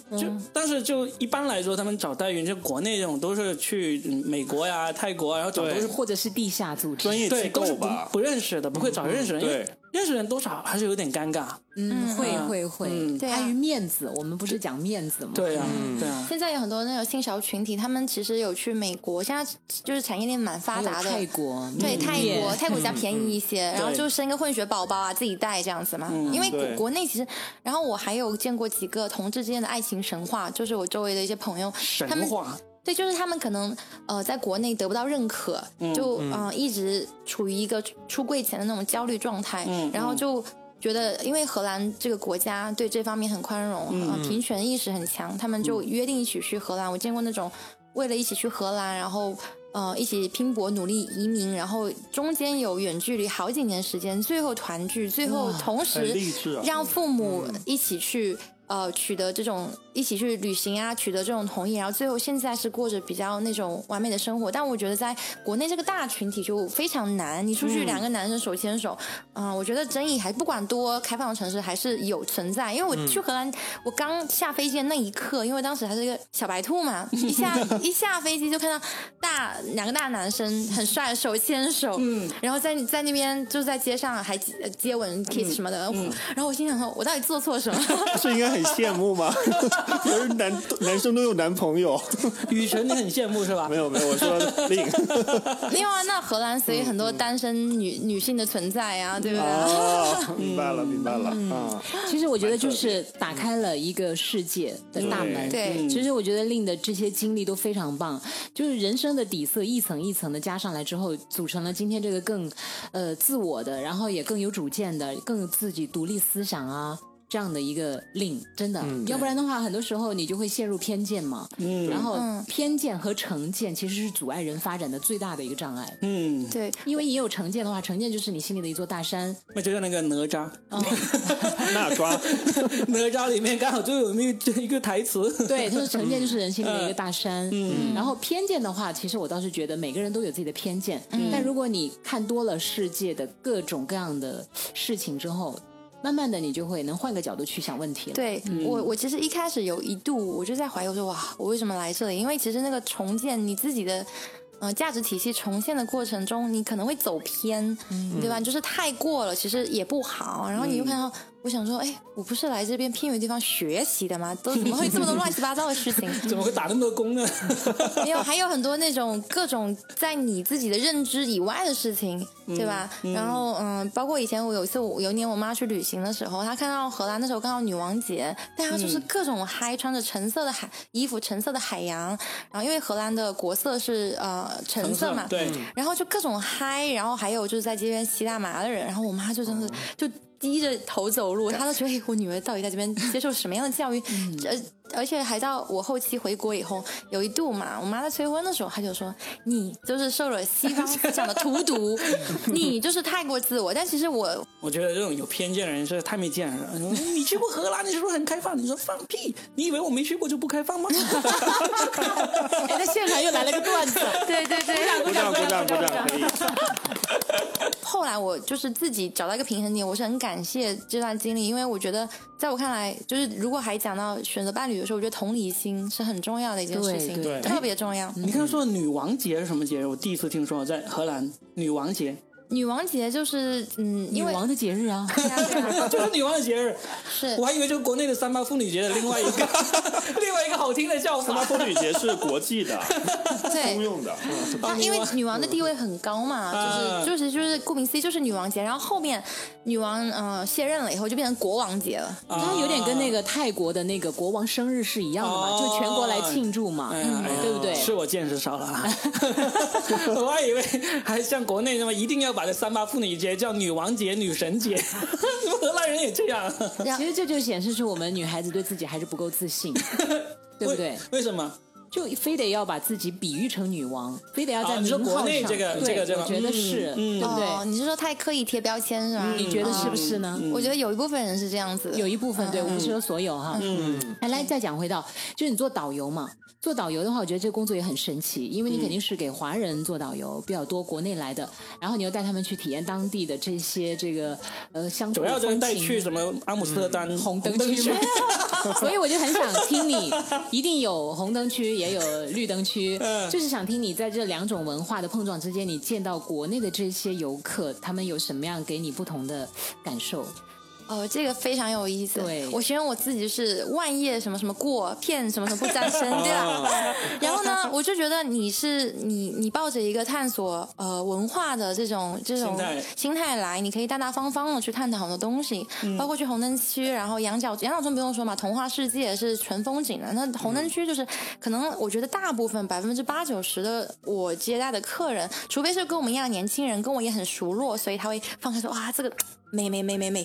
但是就一般来说，他们找代孕，就国内这种都是去美国呀、泰国啊，然后找都是或者是地下组织，专业机构吧，不认识的，不会找认识人。对。认识人多少还是有点尴尬，会、碍于面子，我们不是讲面子吗？对啊。现在有很多那种性少群体，他们其实有去美国，现在就是产业链蛮发达的，泰国比较便宜一些，然后就生个混血宝宝啊，自己带这样子嘛。因为国内其实，然后我还有见过几个同志之间的爱情神话，就是我周围的一些朋友，神话。对，就是他们可能在国内得不到认可，就一直处于一个出柜前的那种焦虑状态，然后就觉得因为荷兰这个国家对这方面很宽容，平权意识很强，他们就约定一起去荷兰。我见过那种为了一起去荷兰，然后一起拼搏努力移民，然后中间有远距离好几年时间，最后团聚，最后同时让父母一起去。取得这种一起去旅行啊，取得这种同意，然后最后现在是过着比较那种完美的生活。但我觉得在国内这个大群体就非常难，你出去两个男生手牵手，我觉得争议还不管多开放的城市还是有存在。因为我去荷兰，我刚下飞机的那一刻，因为当时还是一个小白兔嘛，一下飞机就看到两个大男生很帅手牵手，然后在那边就在街上还接吻 kiss 什么的，然后我心想说，我到底做错什么？是应该很羡慕吗？有男生都有男朋友。雨辰，你很羡慕是吧？没有，我说另。另外，那荷兰所以很多单身女性的存在啊，对不对？哦，明白了啊。其实我觉得就是打开了一个世界的大门。对，其实我觉得Lin的这些经历都非常棒，就是人生的底色一层一层的加上来之后，组成了今天这个更自我的，然后也更有主见的，更有自己独立思想啊。这样的一个Lin，真的，要不然的话，很多时候你就会陷入偏见嘛。然后偏见和成见其实是阻碍人发展的最大的一个障碍。对，因为你有成见的话，成见就是你心里的一座大山。那就像那个哪吒，哪吒里面刚好就有那一个台词。对，他说成见就是人心里的一个大山。然后偏见的话，其实我倒是觉得每个人都有自己的偏见，但如果你看多了世界的各种各样的事情之后。慢慢的，你就会能换个角度去想问题了。对，我其实一开始有一度，我就在怀疑，我说哇，我为什么来这里？因为其实那个重建你自己的，价值体系重建的过程中，你可能会走偏，对吧？就是太过了，其实也不好。然后你又看到。我想说，哎，我不是来这边偏远地方学习的吗？都怎么会这么多乱七八糟的事情？怎么会打那么多工呢？没有，还有很多那种各种在你自己的认知以外的事情，对吧？然后，包括以前我有一次，有一年我妈去旅行的时候，她看到荷兰那时候看到女王节，大家就是各种嗨，穿着橙色的衣服，橙色的海洋。然后因为荷兰的国色是橙色嘛，对。然后就各种嗨，然后还有就是在这边吸大麻的人，然后我妈就真的就。低着头走路，他都觉得，哎，我女儿到底在这边接受什么样的教育？而且还到我后期回国以后，有一度嘛，我妈在催婚的时候，她就说：“你就是受了西方思想的荼毒，你就是太过自我。”但其实我觉得这种有偏见的人是太没见识了。你去过荷兰，你是不是很开放？你说放屁！你以为我没去过就不开放吗？哎，在现场又来了个段子，对，鼓掌，可以。后来我就是自己找到一个平衡点，我是很感谢这段经历，因为我觉得在我看来，就是如果还讲到选择伴侣的时候，我觉得同理心是很重要的一件事情，特别重要。你刚才说女王节是什么节？我第一次听说在荷兰女王节。女王节就是因为女王的节日啊，就是女王的节日。是，我还以为就是国内的三八妇女节的另外一个好听的叫法。三八妇女节是国际的，对，通用的。那因为女王的地位很高嘛，就是顾名思义就是女王节。然后后面女王卸任了以后就变成国王节了，它有点跟那个泰国的那个国王生日是一样的嘛，就全国来庆祝嘛，对不对？是我见识少了啊，我还以为还像国内那么一定要把这三八妇女节叫女王节、女神节，怎么荷兰人也这样？其实这就显示出我们女孩子对自己还是不够自信，对不对？为什么？就非得要把自己比喻成女王，非得要在名号上。你说国内这个，我觉得是，对不对？你是说太刻意贴标签是吧？你觉得是不是呢？我觉得有一部分人是这样子，有一部分对，我不是说所有哈。来再讲回到，就是你做导游嘛。做导游的话，我觉得这个工作也很神奇，因为你肯定是给华人做导游比较多，国内来的，然后你又带他们去体验当地的这些这个乡土风情。主要带去什么阿姆斯特丹红灯区，所以我就很想听你，一定有红灯区也有绿灯区，就是想听你在这两种文化的碰撞之间，你见到国内的这些游客，他们有什么样给你不同的感受？哦，这个非常有意思。对，我形容我自己是万叶什么什么过片什么什么不沾身，对吧？然后呢，我就觉得你抱着一个探索文化的这种心态来，你可以大大方方的去探讨很多东西，包括去红灯区，然后羊角村不用说嘛，童话世界是纯风景的。那红灯区就是可能我觉得大部分80%-90%的我接待的客人，除非是跟我们一样年轻人，跟我也很熟络，所以他会放开说哇这个。美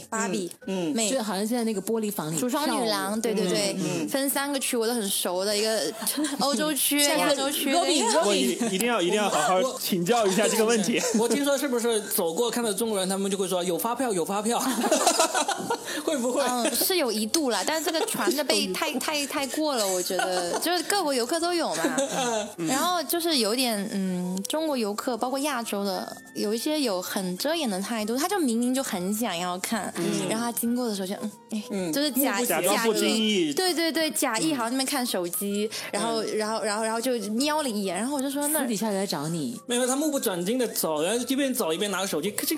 芭比，美，就好像现在那个玻璃房里，橱窗女郎，对对对，分3个区，我都很熟的一个欧洲区、亚洲区。我一定要好好请教一下这个问题。我听说是不是走过看到中国人，他们就会说有发票有发票，会不会？是有一度啦，但是这个传的被太过了，我觉得就是各国游客都有嘛。然后就是有点中国游客包括亚洲的，有一些有很遮掩的态度，他就明明就很。想要看，然后他经过的时候就，就是假装不经意，对对对，假意好像那边看手机，然后就瞄了一眼，然后我就说那私底下来找你，没有，他目不转睛的走，然后一边走一边拿着手机，咔叽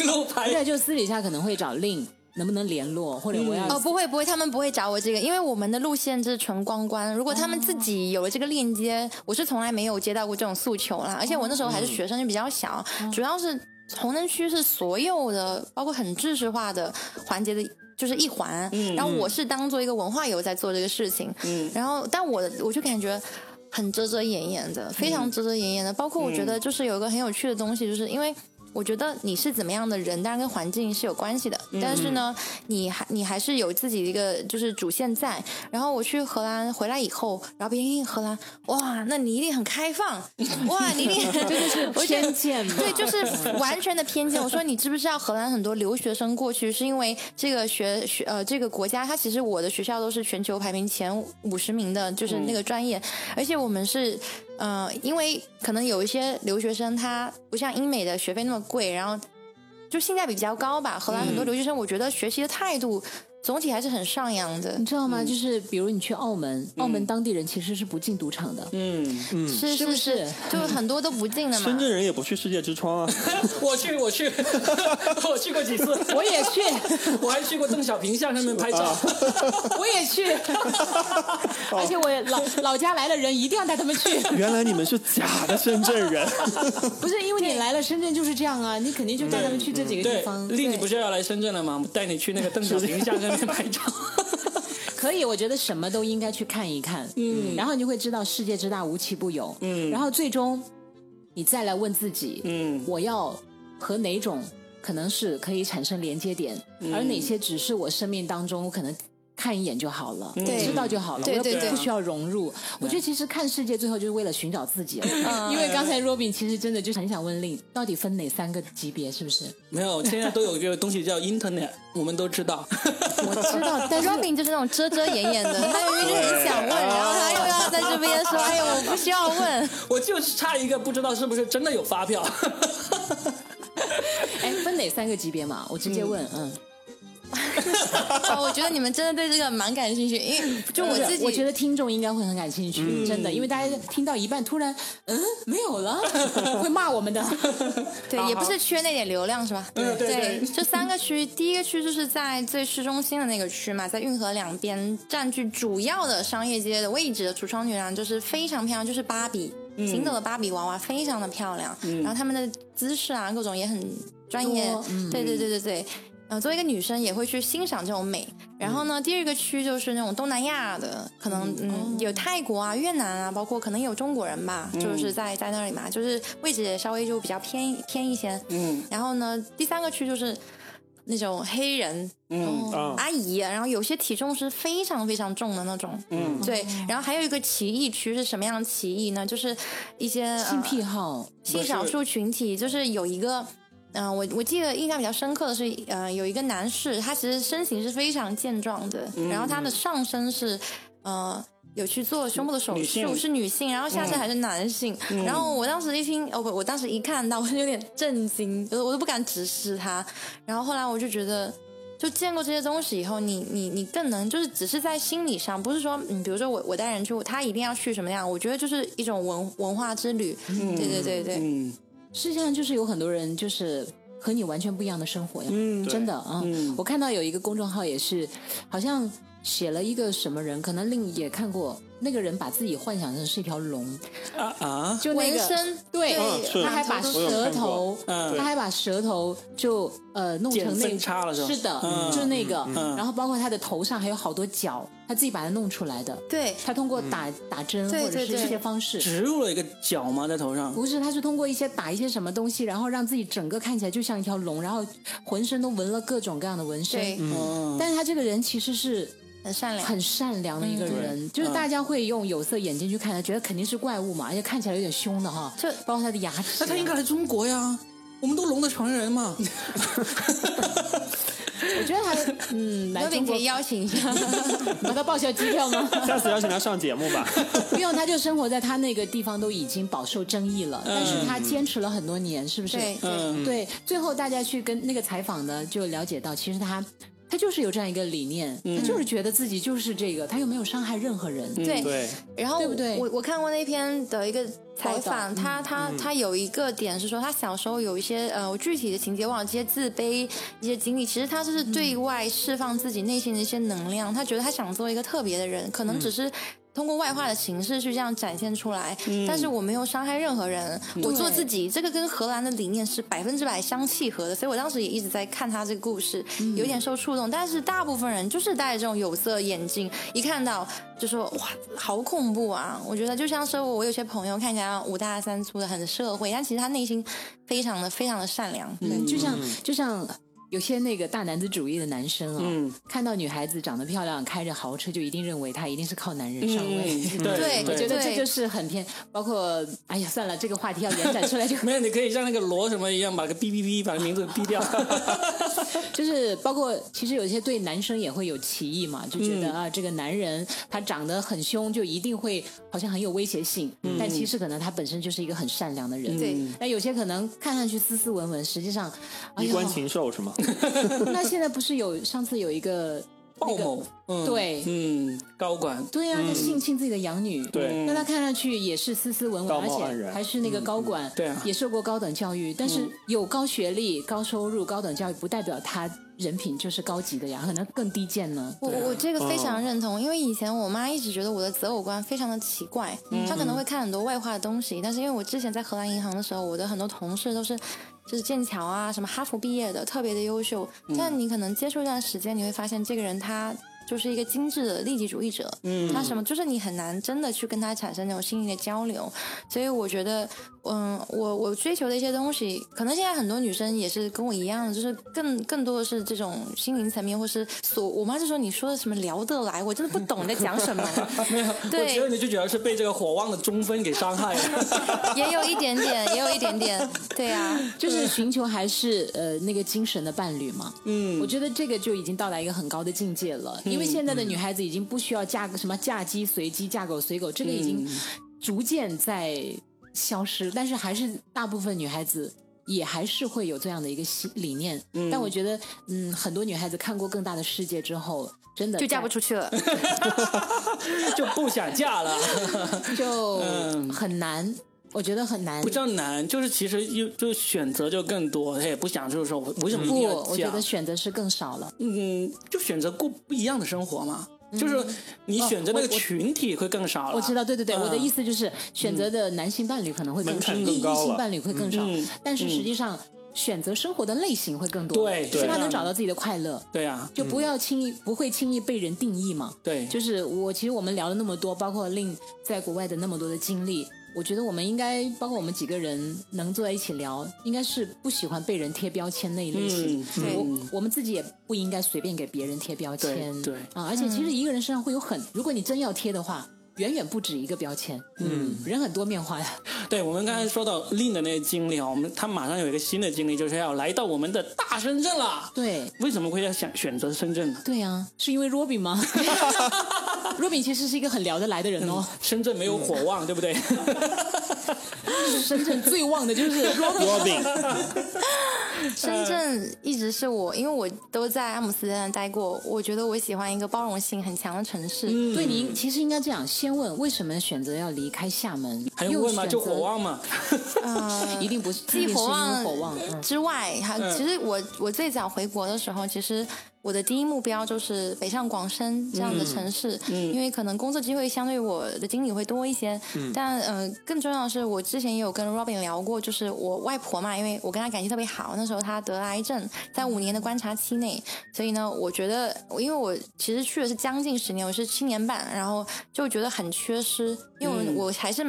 一路拍，对，就私底下可能会找Lin。能不能联络，或者我要不会，他们不会找我这个，因为我们的路线是纯观光。如果他们自己有了这个链接，我是从来没有接到过这种诉求啦。而且我那时候还是学生，就比较小，主要是红灯区是所有的，包括很知识化的环节的。就是一环，然后我是当做一个文化游在做这个事情，然后但我就感觉很遮遮掩掩的，非常遮遮掩掩的。包括我觉得就是有一个很有趣的东西，就是因为我觉得你是怎么样的人，当然跟环境是有关系的，但是呢，你还是有自己一个就是主线在。然后我去荷兰回来以后，然后别人一荷兰，哇，那你一定很开放，哇，你一定真的是偏见嘛，对，就是完全的偏见。我说你知不知道荷兰很多留学生过去是因为这个这个国家，它其实我的学校都是全球排名前50名的，就是那个专业，而且我们是。因为可能有一些留学生他不像英美的学费那么贵，然后就性价比比较高吧。荷兰很多留学生，我觉得学习的态度总体还是很上扬的，你知道吗？就是比如你去澳门，澳门当地人其实是不进赌场的，是不是？就很多都不进的嘛。深圳人也不去世界之窗啊。我去，我去过几次，我也去，我还去过邓小平像上面拍照，我也去，而且我老家来的人一定要带他们去。原来你们是假的深圳人，不是因为你来了深圳就是这样啊，你肯定就带他们去这几个地方。丽，你不是要来深圳了吗？我带你去那个邓小平像。拍照可以，我觉得什么都应该去看一看，然后你就会知道世界之大无奇不有，然后最终你再来问自己，我要和哪种可能是可以产生连接点，而哪些只是我生命当中我可能看一眼就好了，知道就好了，我又不需要融入。我觉得其实看世界最后就是为了寻找自己，因为刚才 Robin 其实真的就很想问Lin到底分哪3个级别，是不是？没有，现在都有一个东西叫 Internet， 我们都知道。我知道，但 Robin 就是那种遮遮掩掩的，他明明就很想问，然后他又要在这边说：“哎呦，我不需要问。”我就是差一个，不知道是不是真的有发票。哎，分哪3个级别嘛？我直接问，我觉得你们真的对这个蛮感兴趣，因为就我自己，我觉得听众应该会很感兴趣，真的，因为大家听到一半突然没有了，会骂我们的。对，也不是缺那点流量是吧？对对，这三个区，第一个区就是在最市中心的那个区嘛，在运河两边占据主要的商业街的位置的橱窗女郎就是非常漂亮，就是芭比。行走的芭比娃娃非常的漂亮，然后他们的姿势啊各种也很专业，对对对对对，作为一个女生也会去欣赏这种美。然后呢，第二个区就是那种东南亚的，可能有泰国啊、越南啊，包括可能有中国人吧，就是在那里嘛，就是位置也稍微就比较偏一些。然后呢，第三个区就是那种黑人阿姨，然后有些体重是非常非常重的那种，对。然后还有一个歧义区是什么样的歧义呢？就是一些性癖好、性少数群体，就是有一个。我记得印象比较深刻的是，有一个男士，他其实身形是非常健壮的，然后他的上身是有去做胸部的手术，是女性，然后下身还是男性。然后我当时一听，我当时一看到，我就有点震惊，我都不敢直视他。然后后来我就觉得，就见过这些东西以后，你更能就是只是在心理上，不是说比如说我带人去，他一定要去什么样，我觉得就是一种文化之旅。对对对对。实际上就是有很多人就是和你完全不一样的生活呀，真的啊。我看到有一个公众号也是，好像写了一个什么人，可能另也看过那个人把自己幻想成是一条龙啊，就那个纹身，对，他还把舌头就弄成那个，是的，就那个，然后包括他的头上还有好多角。他自己把它弄出来的，对，他通过打针或者是这些方式植入了一个角吗？在头上？不是，他是通过一些打一些什么东西，然后让自己整个看起来就像一条龙，然后浑身都纹了各种各样的纹身。对，但是他这个人其实是很善良的一个人，就是大家会用有色眼睛去看他，觉得肯定是怪物嘛，而且看起来有点凶的哈，这包括他的牙齿。那他应该来中国呀，我们都龙的传人嘛。我觉得他来中国可以邀请一下，把他报销机票吗？下次邀请他上节目吧。不用，他就生活在他那个地方都已经饱受争议了，但是他坚持了很多年，是不是？对，最后大家去跟那个采访呢，就了解到其实他就是有这样一个理念，他就是觉得自己就是这个，他又没有伤害任何人，对。然后对不对？我看过那篇的一个采访，他有一个点是说，他小时候有一些我具体的情节忘了，这些自卑一些经历，其实他就是对外释放自己内心的一些能量，他觉得他想做一个特别的人，可能只是通过外化的形式去这样展现出来，但是我没有伤害任何人，我做自己，这个跟荷兰的理念是100%相契合的，所以我当时也一直在看他这个故事，有点受触动。但是大部分人就是戴着这种有色眼镜，一看到就说哇，好恐怖啊！我觉得就像是我有些朋友看起来五大三粗的，很社会，但其实他内心非常的非常的善良，就像。有些那个大男子主义的男生啊，看到女孩子长得漂亮，开着豪车，就一定认为她一定是靠男人上位。对，我觉得这就是很偏。包括，哎呀，算了，这个话题要延展出来就没有。你可以像那个罗什么一样，把个哔哔哔，把名字哔掉。就是包括，其实有些对男生也会有歧义嘛，就觉得这个男人他长得很凶，就一定会好像很有威胁性，但其实可能他本身就是一个很善良的人。对，那有些可能看上去斯斯文文，实际上衣冠禽兽是吗？那现在不是有上次有一个鲍某，对，高管，对啊，他性侵自己的养女，对，那他看上去也是斯斯文文，而且还是那个高管，对啊，也受过高等教育，但是有高学历、高收入、高等教育，不代表他人品就是高级的呀，可能更低贱呢。我这个非常认同，因为以前我妈一直觉得我的择偶观非常的奇怪，她可能会看很多外化的东西，但是因为我之前在荷兰银行的时候，我的很多同事都是。就是剑桥啊，什么哈佛毕业的，特别的优秀。但你可能接触一段时间，你会发现这个人他就是一个精致的利己主义者。他什么就是你很难真的去跟他产生那种心灵的交流。所以我觉得，我追求的一些东西，可能现在很多女生也是跟我一样的，就是更多的是这种心灵层面，或是我妈就说你说的什么聊得来，我真的不懂你在讲什么。没有，我觉得你就主要是被这个火旺的中分给伤害了。也有一点点，对啊。就是寻求还是那个精神的伴侣嘛，我觉得这个就已经到达一个很高的境界了，因为现在的女孩子已经不需要嫁什么嫁鸡随鸡嫁狗随狗，这个已经逐渐在消失，但是还是大部分女孩子也还是会有这样的一个理念。但我觉得很多女孩子看过更大的世界之后，真的就嫁不出去了就不想嫁了就很难，我觉得很难，不叫难，就是其实就选择就更多，也不想就是说我为什么一定要嫁，我觉得选择是更少了，就选择过不一样的生活嘛，就是你选择那个群体会更少了。我知道，对对对，我的意思就是选择的男性伴侣可能会更少，异性伴侣会更少，但是实际上选择生活的类型会更多，对，是他能找到自己的快乐。对啊，就不要轻易，不会轻易被人定义嘛。对，就是其实我们聊了那么多，包括Lin在国外的那么多的经历，我觉得我们应该，包括我们几个人能坐在一起聊，应该是不喜欢被人贴标签那一类型。我们自己也不应该随便给别人贴标签。对啊，而且其实一个人身上会有如果你真要贴的话，远远不止一个标签。人很多面化呀。对，我们刚才说到Lin的那个经历，我们他马上有一个新的经历，就是要来到我们的大深圳了。对，为什么会要选择深圳呢？对呀，是因为 Robin 吗？Robin 其实是一个很聊得来的人哦。深圳没有火旺，对不对？深圳最旺的就是 Robin。深圳一直是因为我都在阿姆斯特丹待过，我觉得我喜欢一个包容性很强的城市。对，你其实应该这样，先问为什么选择要离开厦门，还用问吗？就火旺嘛。一定不是自己火旺之外，其实我最早回国的时候，其实我的第一目标就是北上广深这样的城市，因为可能工作机会相对我的经历会多一些。但更重要的是，我之前也有跟 Robin 聊过，就是我外婆嘛，因为我跟她感情特别好，那时候她得了癌症，在5年的观察期内，所以呢，我觉得因为我其实去的是将近10年，我是7年半，然后就觉得很缺失，因为我还是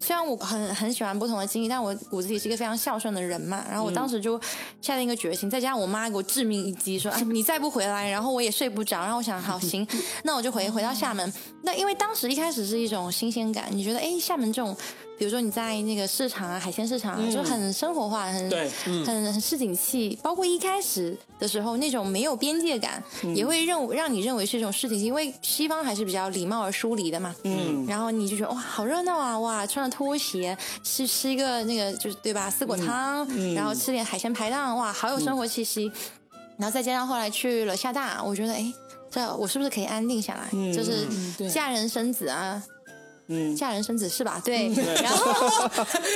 虽然我很喜欢不同的经历，但我骨子里是一个非常孝顺的人嘛，然后我当时就下定一个决心，再加上我妈给我致命一击，说你再不回来，然后我也睡不着，然后我想好行，那我就回到厦门。那因为当时一开始是一种新鲜感，你觉得厦门这种，比如说你在那个市场啊，海鲜市场啊，就很生活化，很市井气，包括一开始的时候那种没有边界感，也会让你认为是一种市井气，因为西方还是比较礼貌而疏离的嘛。然后你就觉得哇，好热闹啊，哇，穿着拖鞋吃一个那个就是对吧，四果汤，然后吃点海鲜排档，哇，好有生活气息。然后再加上后来去了厦大，我觉得这我是不是可以安定下来，就是嫁人生子啊，嫁人生子是吧？对，然后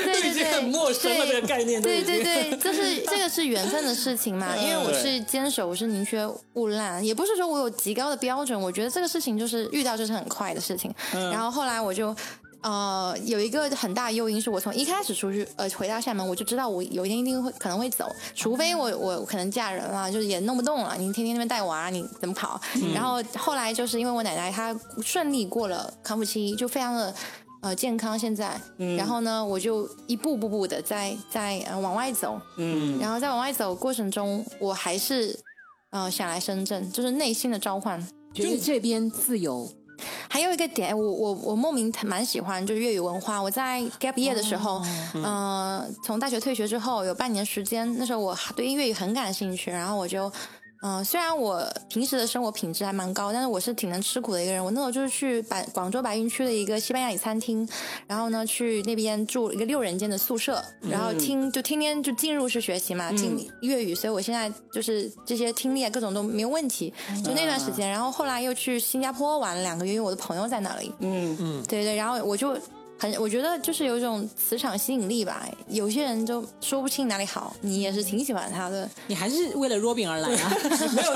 对已经很陌生了这个概念。对对对，就是这个是缘分的事情嘛。因为我是坚守，我是宁缺毋滥，也不是说我有极高的标准，我觉得这个事情就是遇到就是很快的事情。然后后来我就有一个很大诱因是我从一开始出去回到厦门，我就知道我有一天一定会可能会走，除非我可能嫁人了，就是也弄不动了，你天天那边带娃你怎么跑？然后后来就是因为我奶奶她顺利过了康复期，就非常的健康现在。然后呢我就一步的在往外走。然后在往外走过程中，我还是想来深圳，就是内心的召唤，觉得这边自由。还有一个点，我莫名蛮喜欢就是粤语文化。我在 gap year 的时候，从大学退学之后有半年时间，那时候我对粤语很感兴趣，然后我就虽然我平时的生活品质还蛮高，但是我是挺能吃苦的一个人。我那时候就是去广州白云区的一个西班牙语餐厅，然后呢去那边住一个6人间的宿舍，然后就天天就进入式学习嘛，听粤语，所以我现在就是这些听力啊各种都没有问题。就那段时间，然后后来又去新加坡玩了2个月，因为我的朋友在那里。对对，然后我就我觉得就是有一种磁场吸引力吧，有些人就说不清哪里好，你也是挺喜欢他的。你还是为了 Robin 而来啊？没有，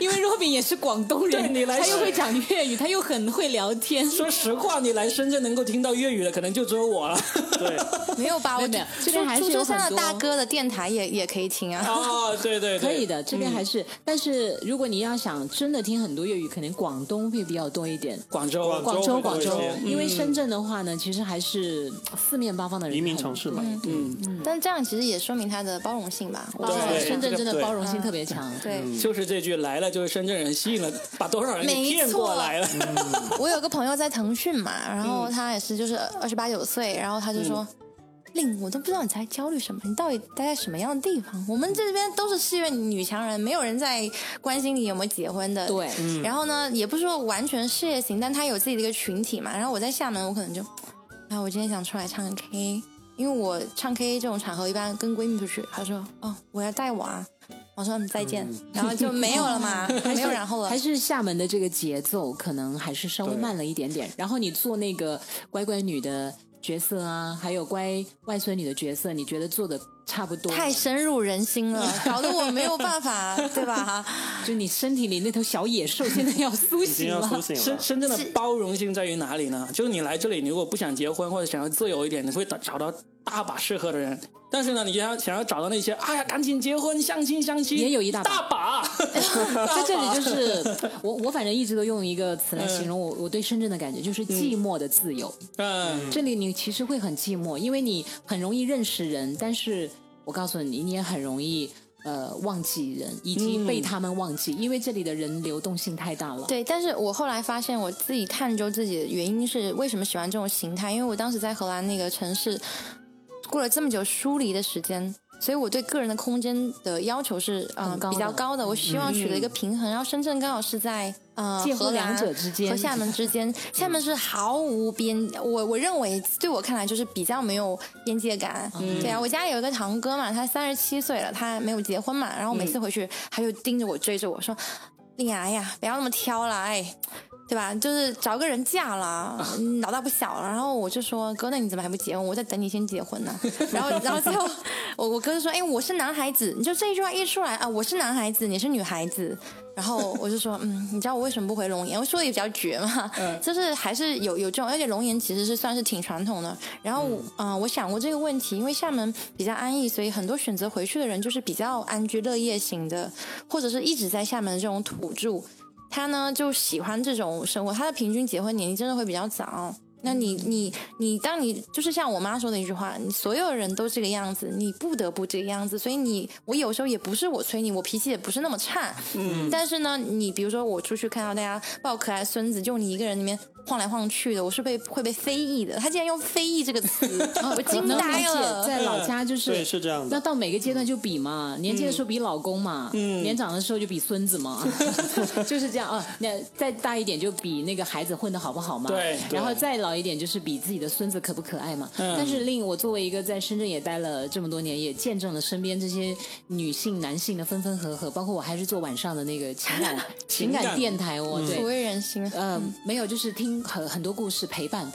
因为 Robin 也是广东人，你来他又会讲粤语，他又很会聊天。说实话，你来深圳能够听到粤语的，可能就只有我了。对，没有吧？我这边还是有很多。上的大哥的电台也可以听啊。哦，对对，可以的，这边还是。但是如果你要想真的听很多粤语，可能广东会比较多一点。广州，因为深圳的话呢，其实还是四面八方的人，移民城市嘛。但这样其实也说明它的包容性吧。对，深圳真的包容性特别强。对，就是这句来了就是深圳人吸引了，把多少人给骗过来了。我有个朋友在腾讯嘛，然后他也是就是28、29岁，然后他就说。Lin， 我都不知道你在焦虑什么，你到底待在什么样的地方？我们这边都是事业女强人，没有人在关心你有没有结婚的。对，然后呢，也不是说完全事业型，但他有自己的一个群体嘛。然后我在厦门，我可能就，我今天想出来唱个 K。因因为我唱 K 这种场合一般跟闺蜜出去，她说哦我要带我啊，我说再见、然后就没有了嘛没有然后了。还是厦门的这个节奏可能还是稍微慢了一点点，然后你做那个乖乖女的角色啊，还有乖外孙女的角色，你觉得做的差不多，太深入人心了搞得我没有办法对吧，就你身体里那头小野兽现在要苏醒了，深圳的包容性在于哪里呢？就是你来这里你如果不想结婚或者想要自由一点，你会找到大把适合的人，但是呢你想要找到那些哎呀赶紧结婚相亲相亲也有一大把在这里就是我反正一直都用一个词来形容我对深圳的感觉，就是寂寞的自由。这里你其实会很寂寞，因为你很容易认识人，但是我告诉你你也很容易忘记人以及被他们忘记，因为这里的人流动性太大了。对，但是我后来发现我自己探究自己的原因是为什么喜欢这种形态，因为我当时在荷兰那个城市过了这么久疏离的时间，所以我对个人的空间的要求是比较高的，我希望取得一个平衡，然后深圳刚好是在荷兰和厦门之间，厦门是毫无边，我认为对我看来就是比较没有边界感。对啊，我家有一个堂哥嘛，他37岁了，他没有结婚嘛，然后我每次回去他就盯着我追着我说丽雅呀不要那么挑了哎，对吧，就是找个人嫁了老大不小了，然后我就说哥那你怎么还不结婚，我在等你先结婚呢然后最后我哥就说哎我是男孩子，你就这一句话一出来啊，我是男孩子你是女孩子，然后我就说你知道我为什么不回龙岩，我说的也比较绝嘛就是还是有这种，而且龙岩其实是算是挺传统的，然后我想过这个问题，因为厦门比较安逸，所以很多选择回去的人就是比较安居乐业型的，或者是一直在厦门的这种土著，他呢就喜欢这种生活，他的平均结婚年龄真的会比较早。那你当你就是像我妈说的一句话，你所有人都这个样子，你不得不这个样子，所以我有时候也不是我催你，我脾气也不是那么差但是呢你比如说我出去看到大家抱可爱孙子，就你一个人里面晃来晃去的，我是会被非议的，他竟然用非议这个词我惊呆了。在老家就是对是这样的，那到每个阶段就比嘛，年轻的时候比老公嘛年长的时候就比孙子嘛就是这样啊。那再大一点就比那个孩子混得好不好嘛，对，然后再老一点就是比自己的孙子可不可爱嘛但是令我作为一个在深圳也待了这么多年，也见证了身边这些女性男性的分分合合，包括我还是做晚上的那个情感电台对，抚慰人心没有，就是听很多故事陪伴。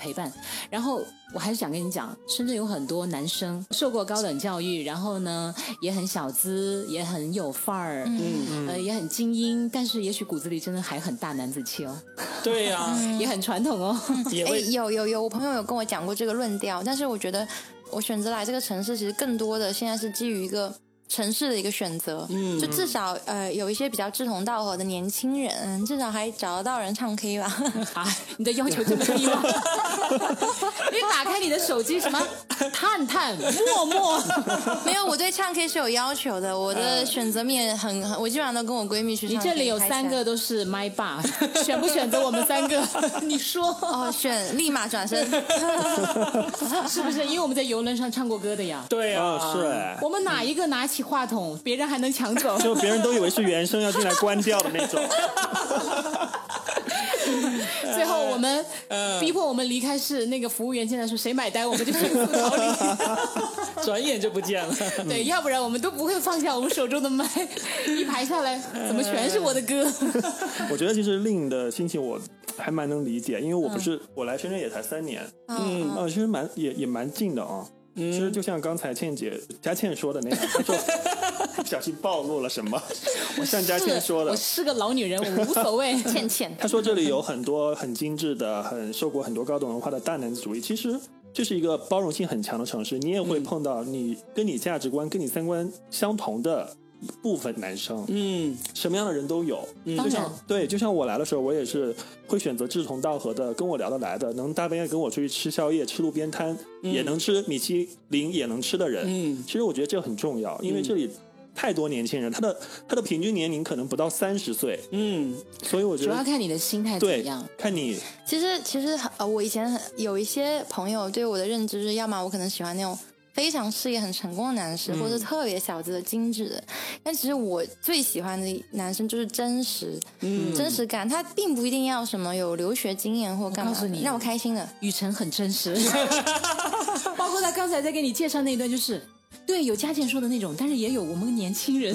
然后我还是想跟你讲，深圳有很多男生受过高等教育，然后呢也很小资，也很有范儿也很精英，但是也许骨子里真的还很大男子气哦。对啊也很传统哦也会有我朋友有跟我讲过这个论调，但是我觉得我选择来这个城市其实更多的现在是基于一个城市的一个选择就至少有一些比较志同道合的年轻人，至少还找得到人唱 K 吧你的要求这么低吗你打开你的手机什么探探陌陌没有，我对唱 K 是有要求的，我的选择面很我基本上都跟我闺蜜去唱 K。 你这里有3个都是 my bar 选不选择我们3个你说选立马转身是不是因为我们在游轮上唱过歌的呀？对啊是我们哪一个拿起话筒别人还能抢走，就别人都以为是原声要进来关掉的那种最后我们逼迫我们离开，是那个服务员进来说谁买单我们就迅速逃离转眼就不见了对，要不然我们都不会放下我们手中的麦一排下来怎么全是我的歌我觉得其实Lin的心情我还蛮能理解，因为我不是我来深圳也才3年其实也蛮近的啊其实就像刚才佳倩说的那样，她说不小心暴露了什么像佳倩说的我是个老女人我无所谓倩倩她说这里有很多很精致的很受过很多高等文化的大男子主义，其实这是一个包容性很强的城市，你也会碰到你跟你价值观跟你三观相同的部分男生什么样的人都有就像我来的时候我也是会选择志同道合的，跟我聊得来的，能大半夜跟我出去吃宵夜吃路边摊也能吃米其林也能吃的人其实我觉得这很重要，因为这里太多年轻人，他的平均年龄可能不到30岁所以我觉得主要看你的心态怎么样，对看你其实我以前有一些朋友对我的认知是，要么我可能喜欢那种非常事业很成功的男士或者特别小资的精致的，但其实我最喜欢的男生就是真实真实感，他并不一定要什么有留学经验或干嘛，让我开心的雨辰很真实包括他刚才在给你介绍那一段，就是对有佳倩说的那种，但是也有我们年轻人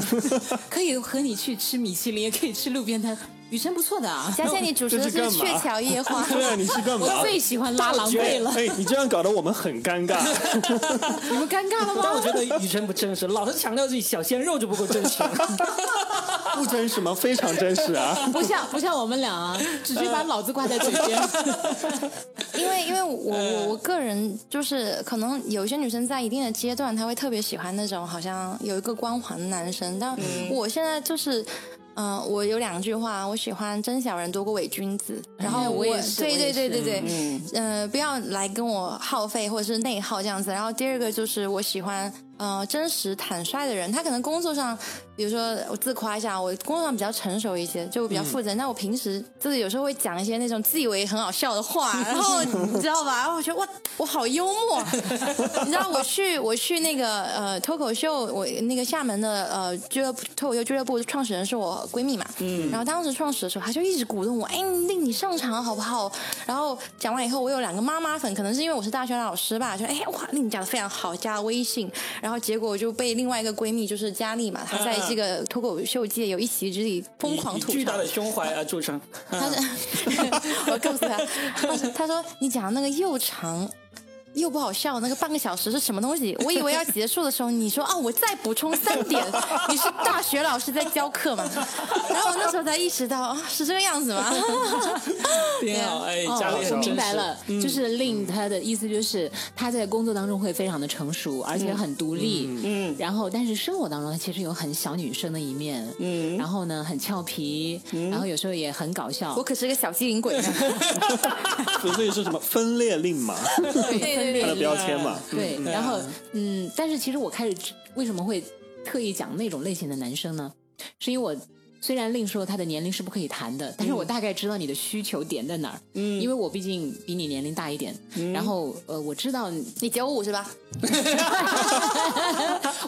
可以和你去吃米其林，也可以吃路边摊，雨辰不错的啊。佳倩，你主持的是《鹊桥夜话》，对啊，你是干嘛？我最喜欢拉郎配了。哎，你这样搞得我们很尴尬。你们尴尬了吗？但我觉得雨辰不真实，老是强调自己小鲜肉就不够真实。不真实吗？非常真实啊！不像我们俩啊，只是把脑子挂在嘴边。因为我个人就是可能有些女生在一定的阶段，她会特别喜欢那种好像有一个光环的男生，但我现在就是。我有两句话，我喜欢真小人多过伪君子。然后我也是，对，不要来跟我耗费或者是内耗这样子。然后第二个就是我喜欢真实坦率的人，他可能工作上，比如说我自夸一下，我工作上比较成熟一些，就比较负责任。但我平时就是有时候会讲一些那种自以为很好笑的话，然后你知道吧？然后我觉得我好幽默，你知道我去那个脱口秀，我那个厦门的脱口秀俱乐部创始人是我闺蜜嘛，然后当时创始的时候，她就一直鼓动我，哎，令你上场好不好？然后讲完以后，我有两个妈妈粉，可能是因为我是大学老师吧，就哎哇，令你讲得非常好，加了微信，然后结果就被另外一个闺蜜就是佳丽嘛，她在这个脱口秀界有一席之地，疯狂吐槽，巨大的胸怀啊，著称。她我告诉她说你讲的那个又长又不好笑，那个半个小时是什么东西？我以为要结束的时候，你说我再补充3点，你是大学老师在教课嘛？然后我那时候才意识到是这个样子吗？挺好，哎，佳丽很真实。我明白了，就是令他的意思就是他在工作当中会非常的成熟，而且很独立，然后但是生活当中他其实有很小女生的一面，然后呢很俏皮，然后有时候也很搞笑。我可是个小机灵鬼呢。所以是什么分裂令嘛？对。他的标签嘛，对，然后但是其实我开始为什么会特意讲那种类型的男生呢？是因为我虽然另说他的年龄是不可以谈的，但是我大概知道你的需求点在哪儿，因为我毕竟比你年龄大一点，然后我知道你95是吧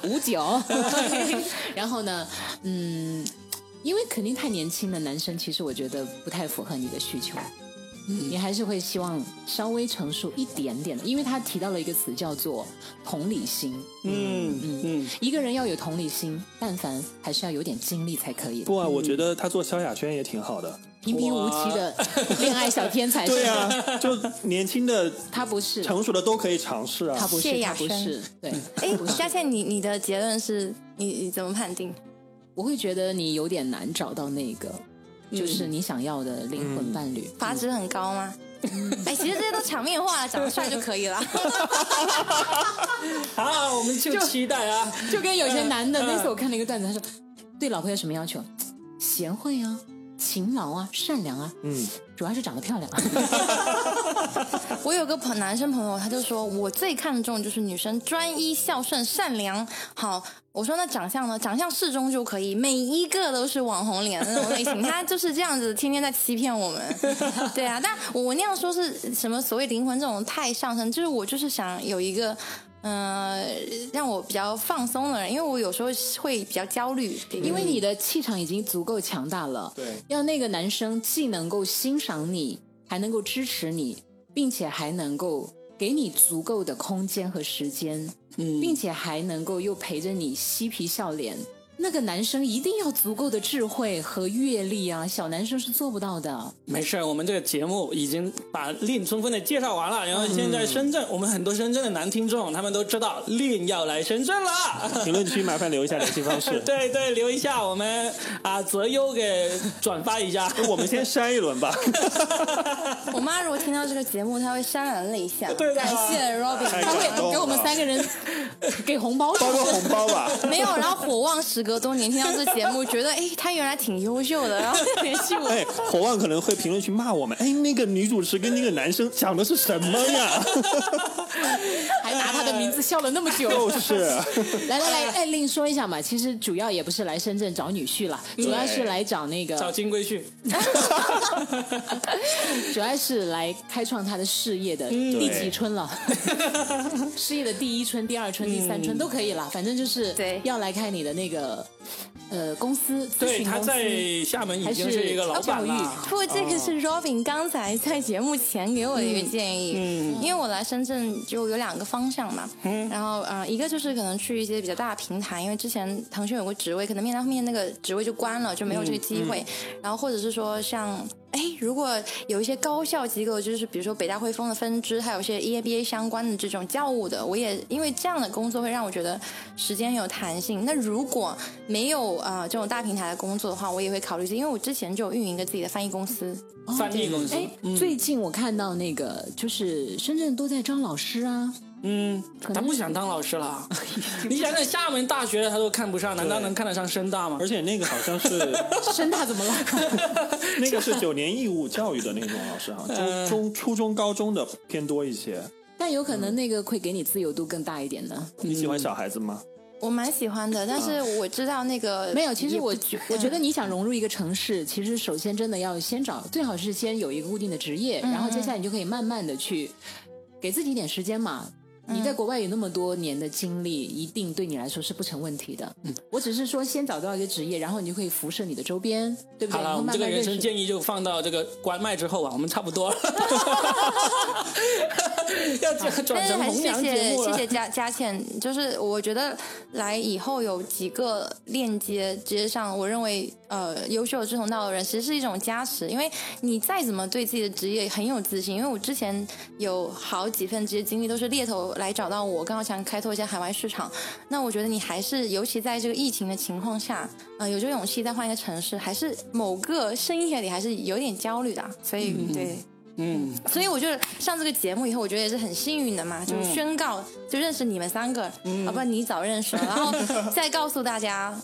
？59，然后呢，因为肯定太年轻的男生，其实我觉得不太符合你的需求。你还是会希望稍微成熟一点点的，因为他提到了一个词叫做同理心。一个人要有同理心，但凡还是要有点经历才可以。不啊，我觉得他做萧亚轩也挺好的，平平无奇的恋爱小天才。对啊，就年轻的他不是，成熟的都可以尝试啊。他不是，对。哎，佳倩，你的结论是你怎么判定？我会觉得你有点难找到那个。就是你想要的灵魂伴侣，阀值很高吗？哎，其实这些都场面话，长得帅就可以了。好，我们就期待啊！就跟有些男的，那次我看了一个段子，他说对老婆有什么要求？贤惠啊，勤劳啊，善良啊，主要是长得漂亮。我有个男生朋友，他就说我最看重就是女生专一、孝顺、善良。好，我说那长相呢？长相适中就可以，每一个都是网红脸的那种类型。他就是这样子，天天在欺骗我们。对啊，但我那样说是什么所谓灵魂这种太上升，就是我就是想有一个。让我比较放松的人，因为我有时候会比较焦虑，因为你的气场已经足够强大了。对，要那个男生既能够欣赏你，还能够支持你，并且还能够给你足够的空间和时间，并且还能够又陪着你嬉皮笑脸。那个男生一定要足够的智慧和阅历啊，小男生是做不到的。没事，我们这个节目已经把令充分的介绍完了，然后现在深圳，我们很多深圳的男听众他们都知道令要来深圳了。评论区麻烦留一下联系方式。对，留一下，我们择优给转发一下。我们先删一轮吧。我妈如果听到这个节目，她会潸然泪下。对，感谢 Robin， 她会给我们3个人给红包，包个红包吧。没有，然后火旺10多年听到这节目，觉得他原来挺优秀的，然后联系我。火旺可能会评论区骂我们，那个女主持跟那个男生讲的是什么呀？还拿他的名字笑了那么久。就是。来，另说一下嘛，其实主要也不是来深圳找女婿了，主要是来找那个找金龟婿，主要是来开创他的事业的第几春了，事业的第1春、第2春、第3春都可以了，反正就是要来开你的那个。公司，对，他在厦门已经是一个老板了。不过这个是 Robin 刚才在节目前给我的一个建议，因为我来深圳就有两个方向嘛，然后一个就是可能去一些比较大的平台，因为之前腾讯有个职位，可能面对后面那个职位就关了，就没有这个机会，然后或者是说像。如果有一些高校机构，就是比如说北大汇丰的分支，还有一些 EMBA 相关的这种教务的，我也因为这样的工作会让我觉得时间很有弹性。那如果没有这种大平台的工作的话，我也会考虑，因为我之前就有运营一个自己的翻译公司。翻译公司，最近我看到那个就是深圳都在招老师啊。他不想当老师了。你想想厦门大学他都看不上，难道能看得上深大吗？而且那个好像是深大怎么了那个是9年义务教育的那种老师啊，初中高中的偏多一些，但有可能那个会给你自由度更大一点的。你喜欢小孩子吗？我蛮喜欢的，但是我知道那个没有。其实我觉得你想融入一个城市，其实首先真的要先找，最好是先有一个固定的职业，然后接下来你就可以慢慢的去给自己一点时间嘛。你在国外有那么多年的经历，一定对你来说是不成问题的。我只是说先找到一个职业，然后你就可以辐射你的周边，对不对？好了，我们这个人生建议就放到这个关麦之后啊，我们差不多了。要转成红娘节目了。谢谢佳倩，就是我觉得来以后有几个链接直接上，我认为优秀志同道的人其实是一种加持，因为你再怎么对自己的职业很有自信，因为我之前有好几份职业经历都是猎头来找到我，刚好想开拓一下海外市场。那我觉得你还是，尤其在这个疫情的情况下，有这个勇气再换一个城市，还是某个深夜里还是有点焦虑的。所以对。所以我就上这个节目以后，我觉得也是很幸运的嘛，就是宣告就认识你们三个，不然你早认识了，然后再告诉大家，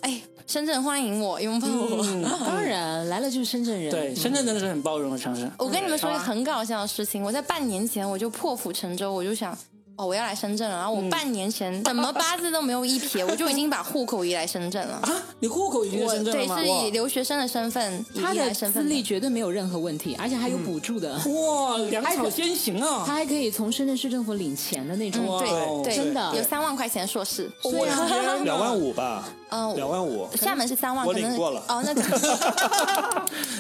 深圳欢迎我，拥抱我。当然来了就是深圳人，对，深圳真的是很包容的城市。我跟你们说一个很搞笑的事情，我在半年前我就破釜沉舟，我就想。我要来深圳了，然后我半年前怎么八字都没有一撇，我就已经把户口移来深圳了。你户口移来深圳了吗？对，是以留学生的身份移来深圳。他的资历绝对没有任何问题，而且还有补助的。哇，粮草先行啊！他还可以从深圳市政府领钱的那种。对，真的有3万块钱硕士。对啊，2万5吧。2万5，厦门是3万，我领过了。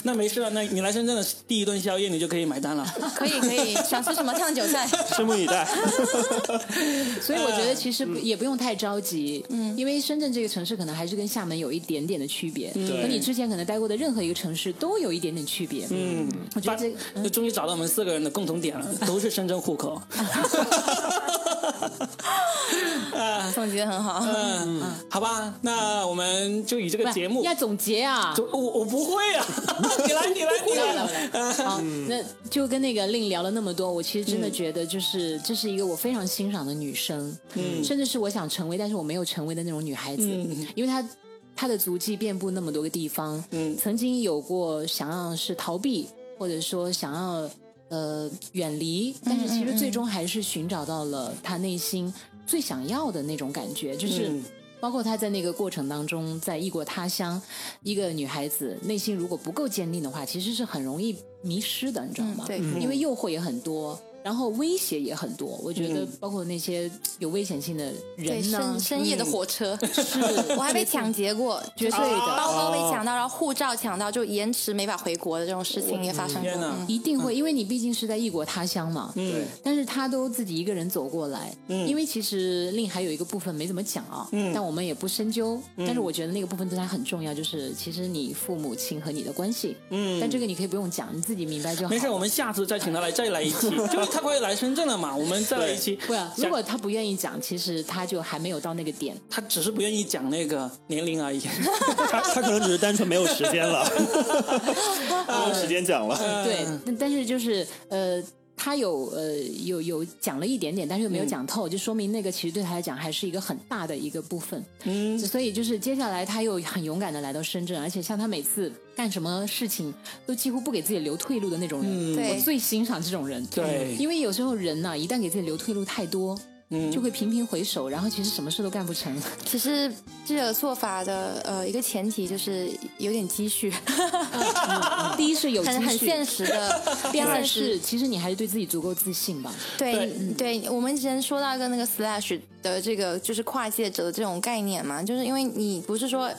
那没事了，那你来深圳的第一顿宵夜你就可以买单了。可以，想吃什么烫韭菜，拭目以待。所以我觉得其实也不用太着急，因为深圳这个城市可能还是跟厦门有一点点的区别，和你之前可能待过的任何一个城市都有一点点区别。我觉得终于找到我们4个人的共同点了，都是深圳户口。总结很好。好吧，那我们就以这个节目要总结啊。我不会啊。你来。好，那就跟那个Lin聊了那么多，我其实真的觉得就是这是一个我非常欣赏的女生，甚至是我想成为但是我没有成为的那种女孩子，因为她的足迹遍布那么多个地方，曾经有过想要是逃避，或者说想要远离，但是其实最终还是寻找到了她内心最想要的那种感觉，就是包括她在那个过程当中，在异国他乡，一个女孩子内心如果不够坚定的话，其实是很容易迷失的，你知道吗？对，因为诱惑也很多。然后威胁也很多，我觉得包括那些有危险性的人呢，深夜的火车，是我还被抢劫过，绝对的，包包被抢到，然后护照抢到，就延迟没法回国的这种事情也发生过，一定会，因为你毕竟是在异国他乡嘛，但是他都自己一个人走过来，因为其实Lin还有一个部分没怎么讲啊，但我们也不深究，但是我觉得那个部分对他很重要，就是其实你父母亲和你的关系，但这个你可以不用讲，你自己明白就好，没事，我们下次再请他来，再来一期。他快来深圳了嘛，我们再来一期。如果他不愿意讲，其实他就还没有到那个点，他只是不愿意讲那个年龄而已。他可能只是单纯没有时间了，没有时间讲了。对，但是就是他有讲了一点点，但是又没有讲透，就说明那个其实对他来讲还是一个很大的一个部分。所以就是接下来他又很勇敢的来到深圳，而且像他每次干什么事情都几乎不给自己留退路的那种人，我最欣赏这种人。对，因为有时候人呢，一旦给自己留退路太多，就会频频回首，然后其实什么事都干不成。其实这个做法的一个前提就是有点积蓄。第一是有积蓄，很现实的。第二是其实你还是对自己足够自信吧。对，我们之前说到一个那个 slash 的这个就是跨界者的这种概念嘛，就是因为你不是说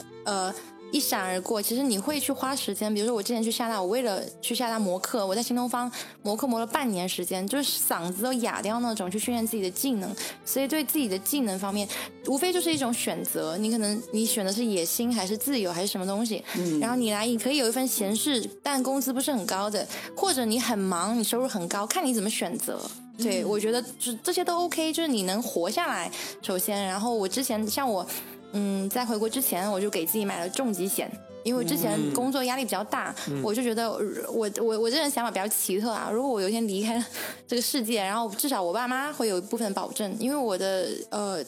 一闪而过，其实你会去花时间，比如说我之前去厦大，我为了去厦大磨课，我在新东方磨课磨了半年时间，就是嗓子都哑掉那种，去训练自己的技能。所以对自己的技能方面无非就是一种选择，你可能你选的是野心还是自由还是什么东西，然后你来你可以有一份闲适但工资不是很高的，或者你很忙你收入很高，看你怎么选择。对，我觉得就这些都 OK， 就是你能活下来首先。然后我之前像我在回国之前我就给自己买了重疾险，因为我之前工作压力比较大，我就觉得我这人想法比较奇特啊，如果我有一天离开了这个世界，然后至少我爸妈会有一部分保证，因为我的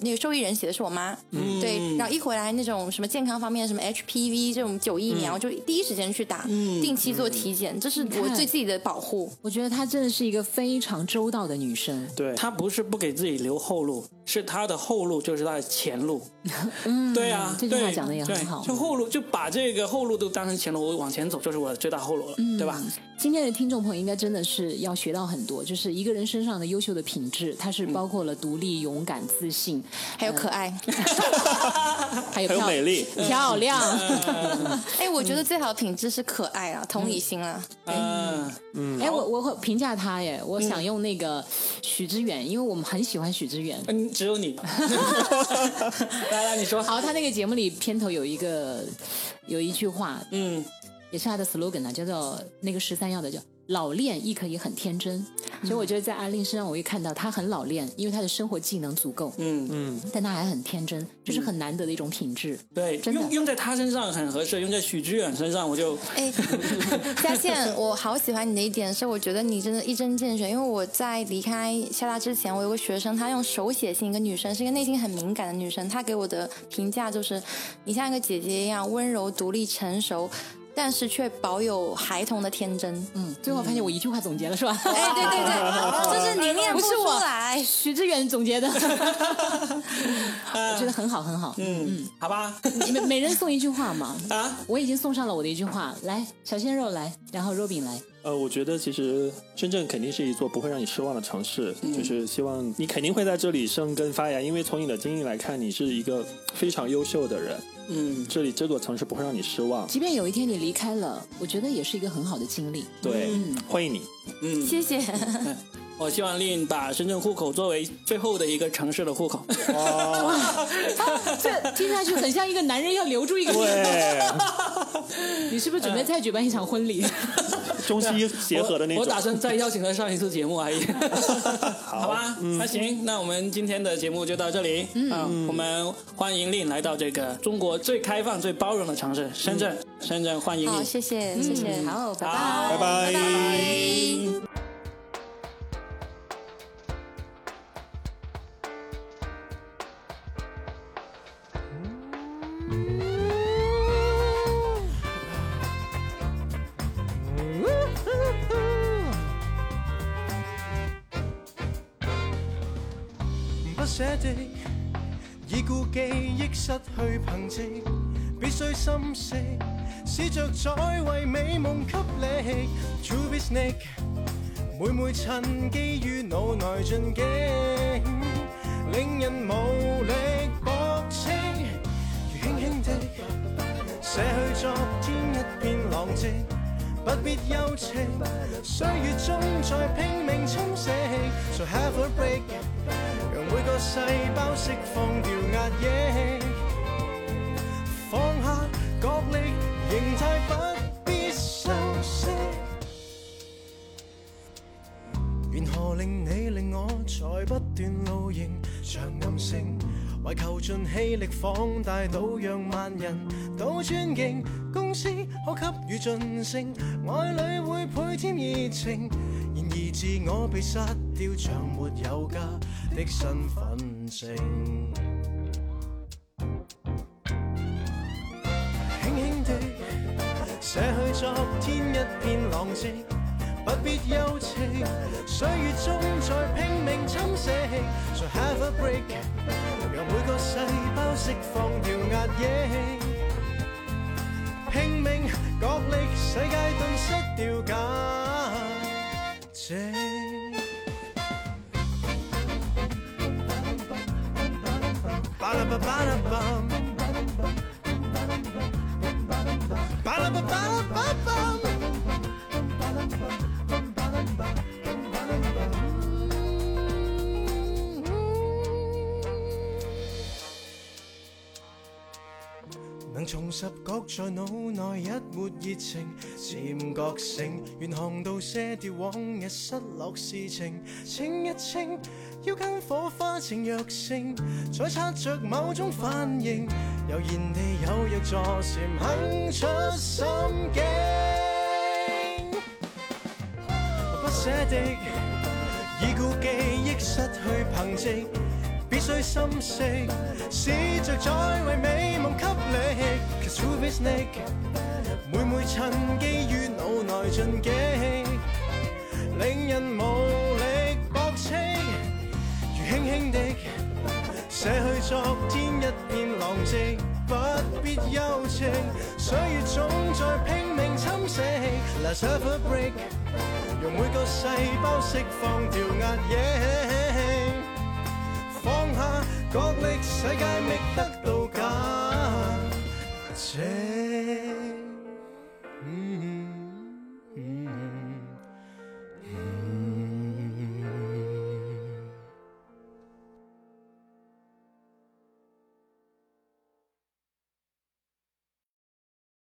那个受益人写的是我妈，对，然后一回来那种什么健康方面什么 HPV 这种9疫苗就第一时间去打，定期做体检，这是我对自己的保护。我觉得她真的是一个非常周到的女生，对，她不是不给自己留后路，是她的后路就是她的前路。对啊，这句话讲的也很好，就后路就把这个后路都当成前路，我往前走就是我的最大后路了，对吧？今天的听众朋友应该真的是要学到很多，就是一个人身上的优秀的品质，它是包括了独立、勇敢、自信，还有可爱，还有美丽、漂亮。我觉得最好的品质是可爱啊，同理心啊。我会评价他耶，我想用那个许知远，因为我们很喜欢许知远。只有你。来，你说。好，他那个节目里片头有一句话，也是他的 slogan 啊，叫做那个13要的叫老练亦可以很天真，所以我觉得在阿令身上我会看到他很老练，因为他的生活技能足够，但他还很天真，这是很难得的一种品质。对，真的用在他身上很合适，用在许知远身上我就佳倩，我好喜欢你的一点是我觉得你真的一针见血，因为我在离开厦大之前我有个学生，他用手写信，一个女生，是一个内心很敏感的女生，她给我的评价就是你像一个姐姐一样温柔独立成熟，但是却保有孩童的天真。最后发现我一句话总结了是吧？对，这是你念不出来，许知远总结的。我觉得很好。好吧，每人送一句话嘛。我已经送上了我的一句话，来，小鲜肉来，然后Robin来。我觉得其实深圳肯定是一座不会让你失望的城市，就是希望你肯定会在这里生根发芽，因为从你的经历来看，你是一个非常优秀的人。这座城市不会让你失望，即便有一天你离开了，我觉得也是一个很好的经历。对，欢迎你。谢谢。我希望Lin把深圳户口作为最后的一个城市的户口。这听下去很像一个男人要留住一个人。你是不是准备再举办一场婚礼？中西结合的那种。我打算再邀请他上一次节目而已。好吧，那行，那我们今天的节目就到这里。我们欢迎Lin来到这个中国最开放、最包容的城市——深圳。深圳欢迎你。好，谢谢。好，拜拜，拜拜。寫的已故記憶失去憑藉，必須心息試著再為美夢給力。True be snake， 每趁機於腦內進擊，令人無力駁斥。如輕輕的寫去昨天一片狼藉，不必憂戚，歲月中再拼命侵蝕。So have a break。讓每個細胞釋放掉壓抑，放下角力，形態不必修飾。緣何令你令我在不斷露營，像暗性，為求盡氣力放大到讓萬人都尊敬。公司可給予晉升，愛侶會倍添熱情。然而自我被殺掉，像沒有家的身份證。輕輕地寫去昨天一片狼藉，不必憂戚，歲月中再拼命侵蝕。So have a break， 讓每個細胞釋放掉壓抑，拼命角力，世界頓失掉假藉。Ba-da-ba-ba-da-bum. 能重拾覺在腦內一抹熱情，漸覺醒，願看到些掉往日失落事情，清一清，要跟火花呈弱性，再擦著某種反應，悠然地有若助禪，肯出心境，不捨的已故記憶失去憑藉。必須心息，試著再為美夢給力。Cause who is Nick？ 每每趁機於腦內進擊，令人無力駁斥。如輕輕的捨去昨天一片狼藉，不必休戚。歲月總在拼命侵蝕。Let's have a break， 用每個細胞釋放掉壓抑。放下角力，世界覓得到價值。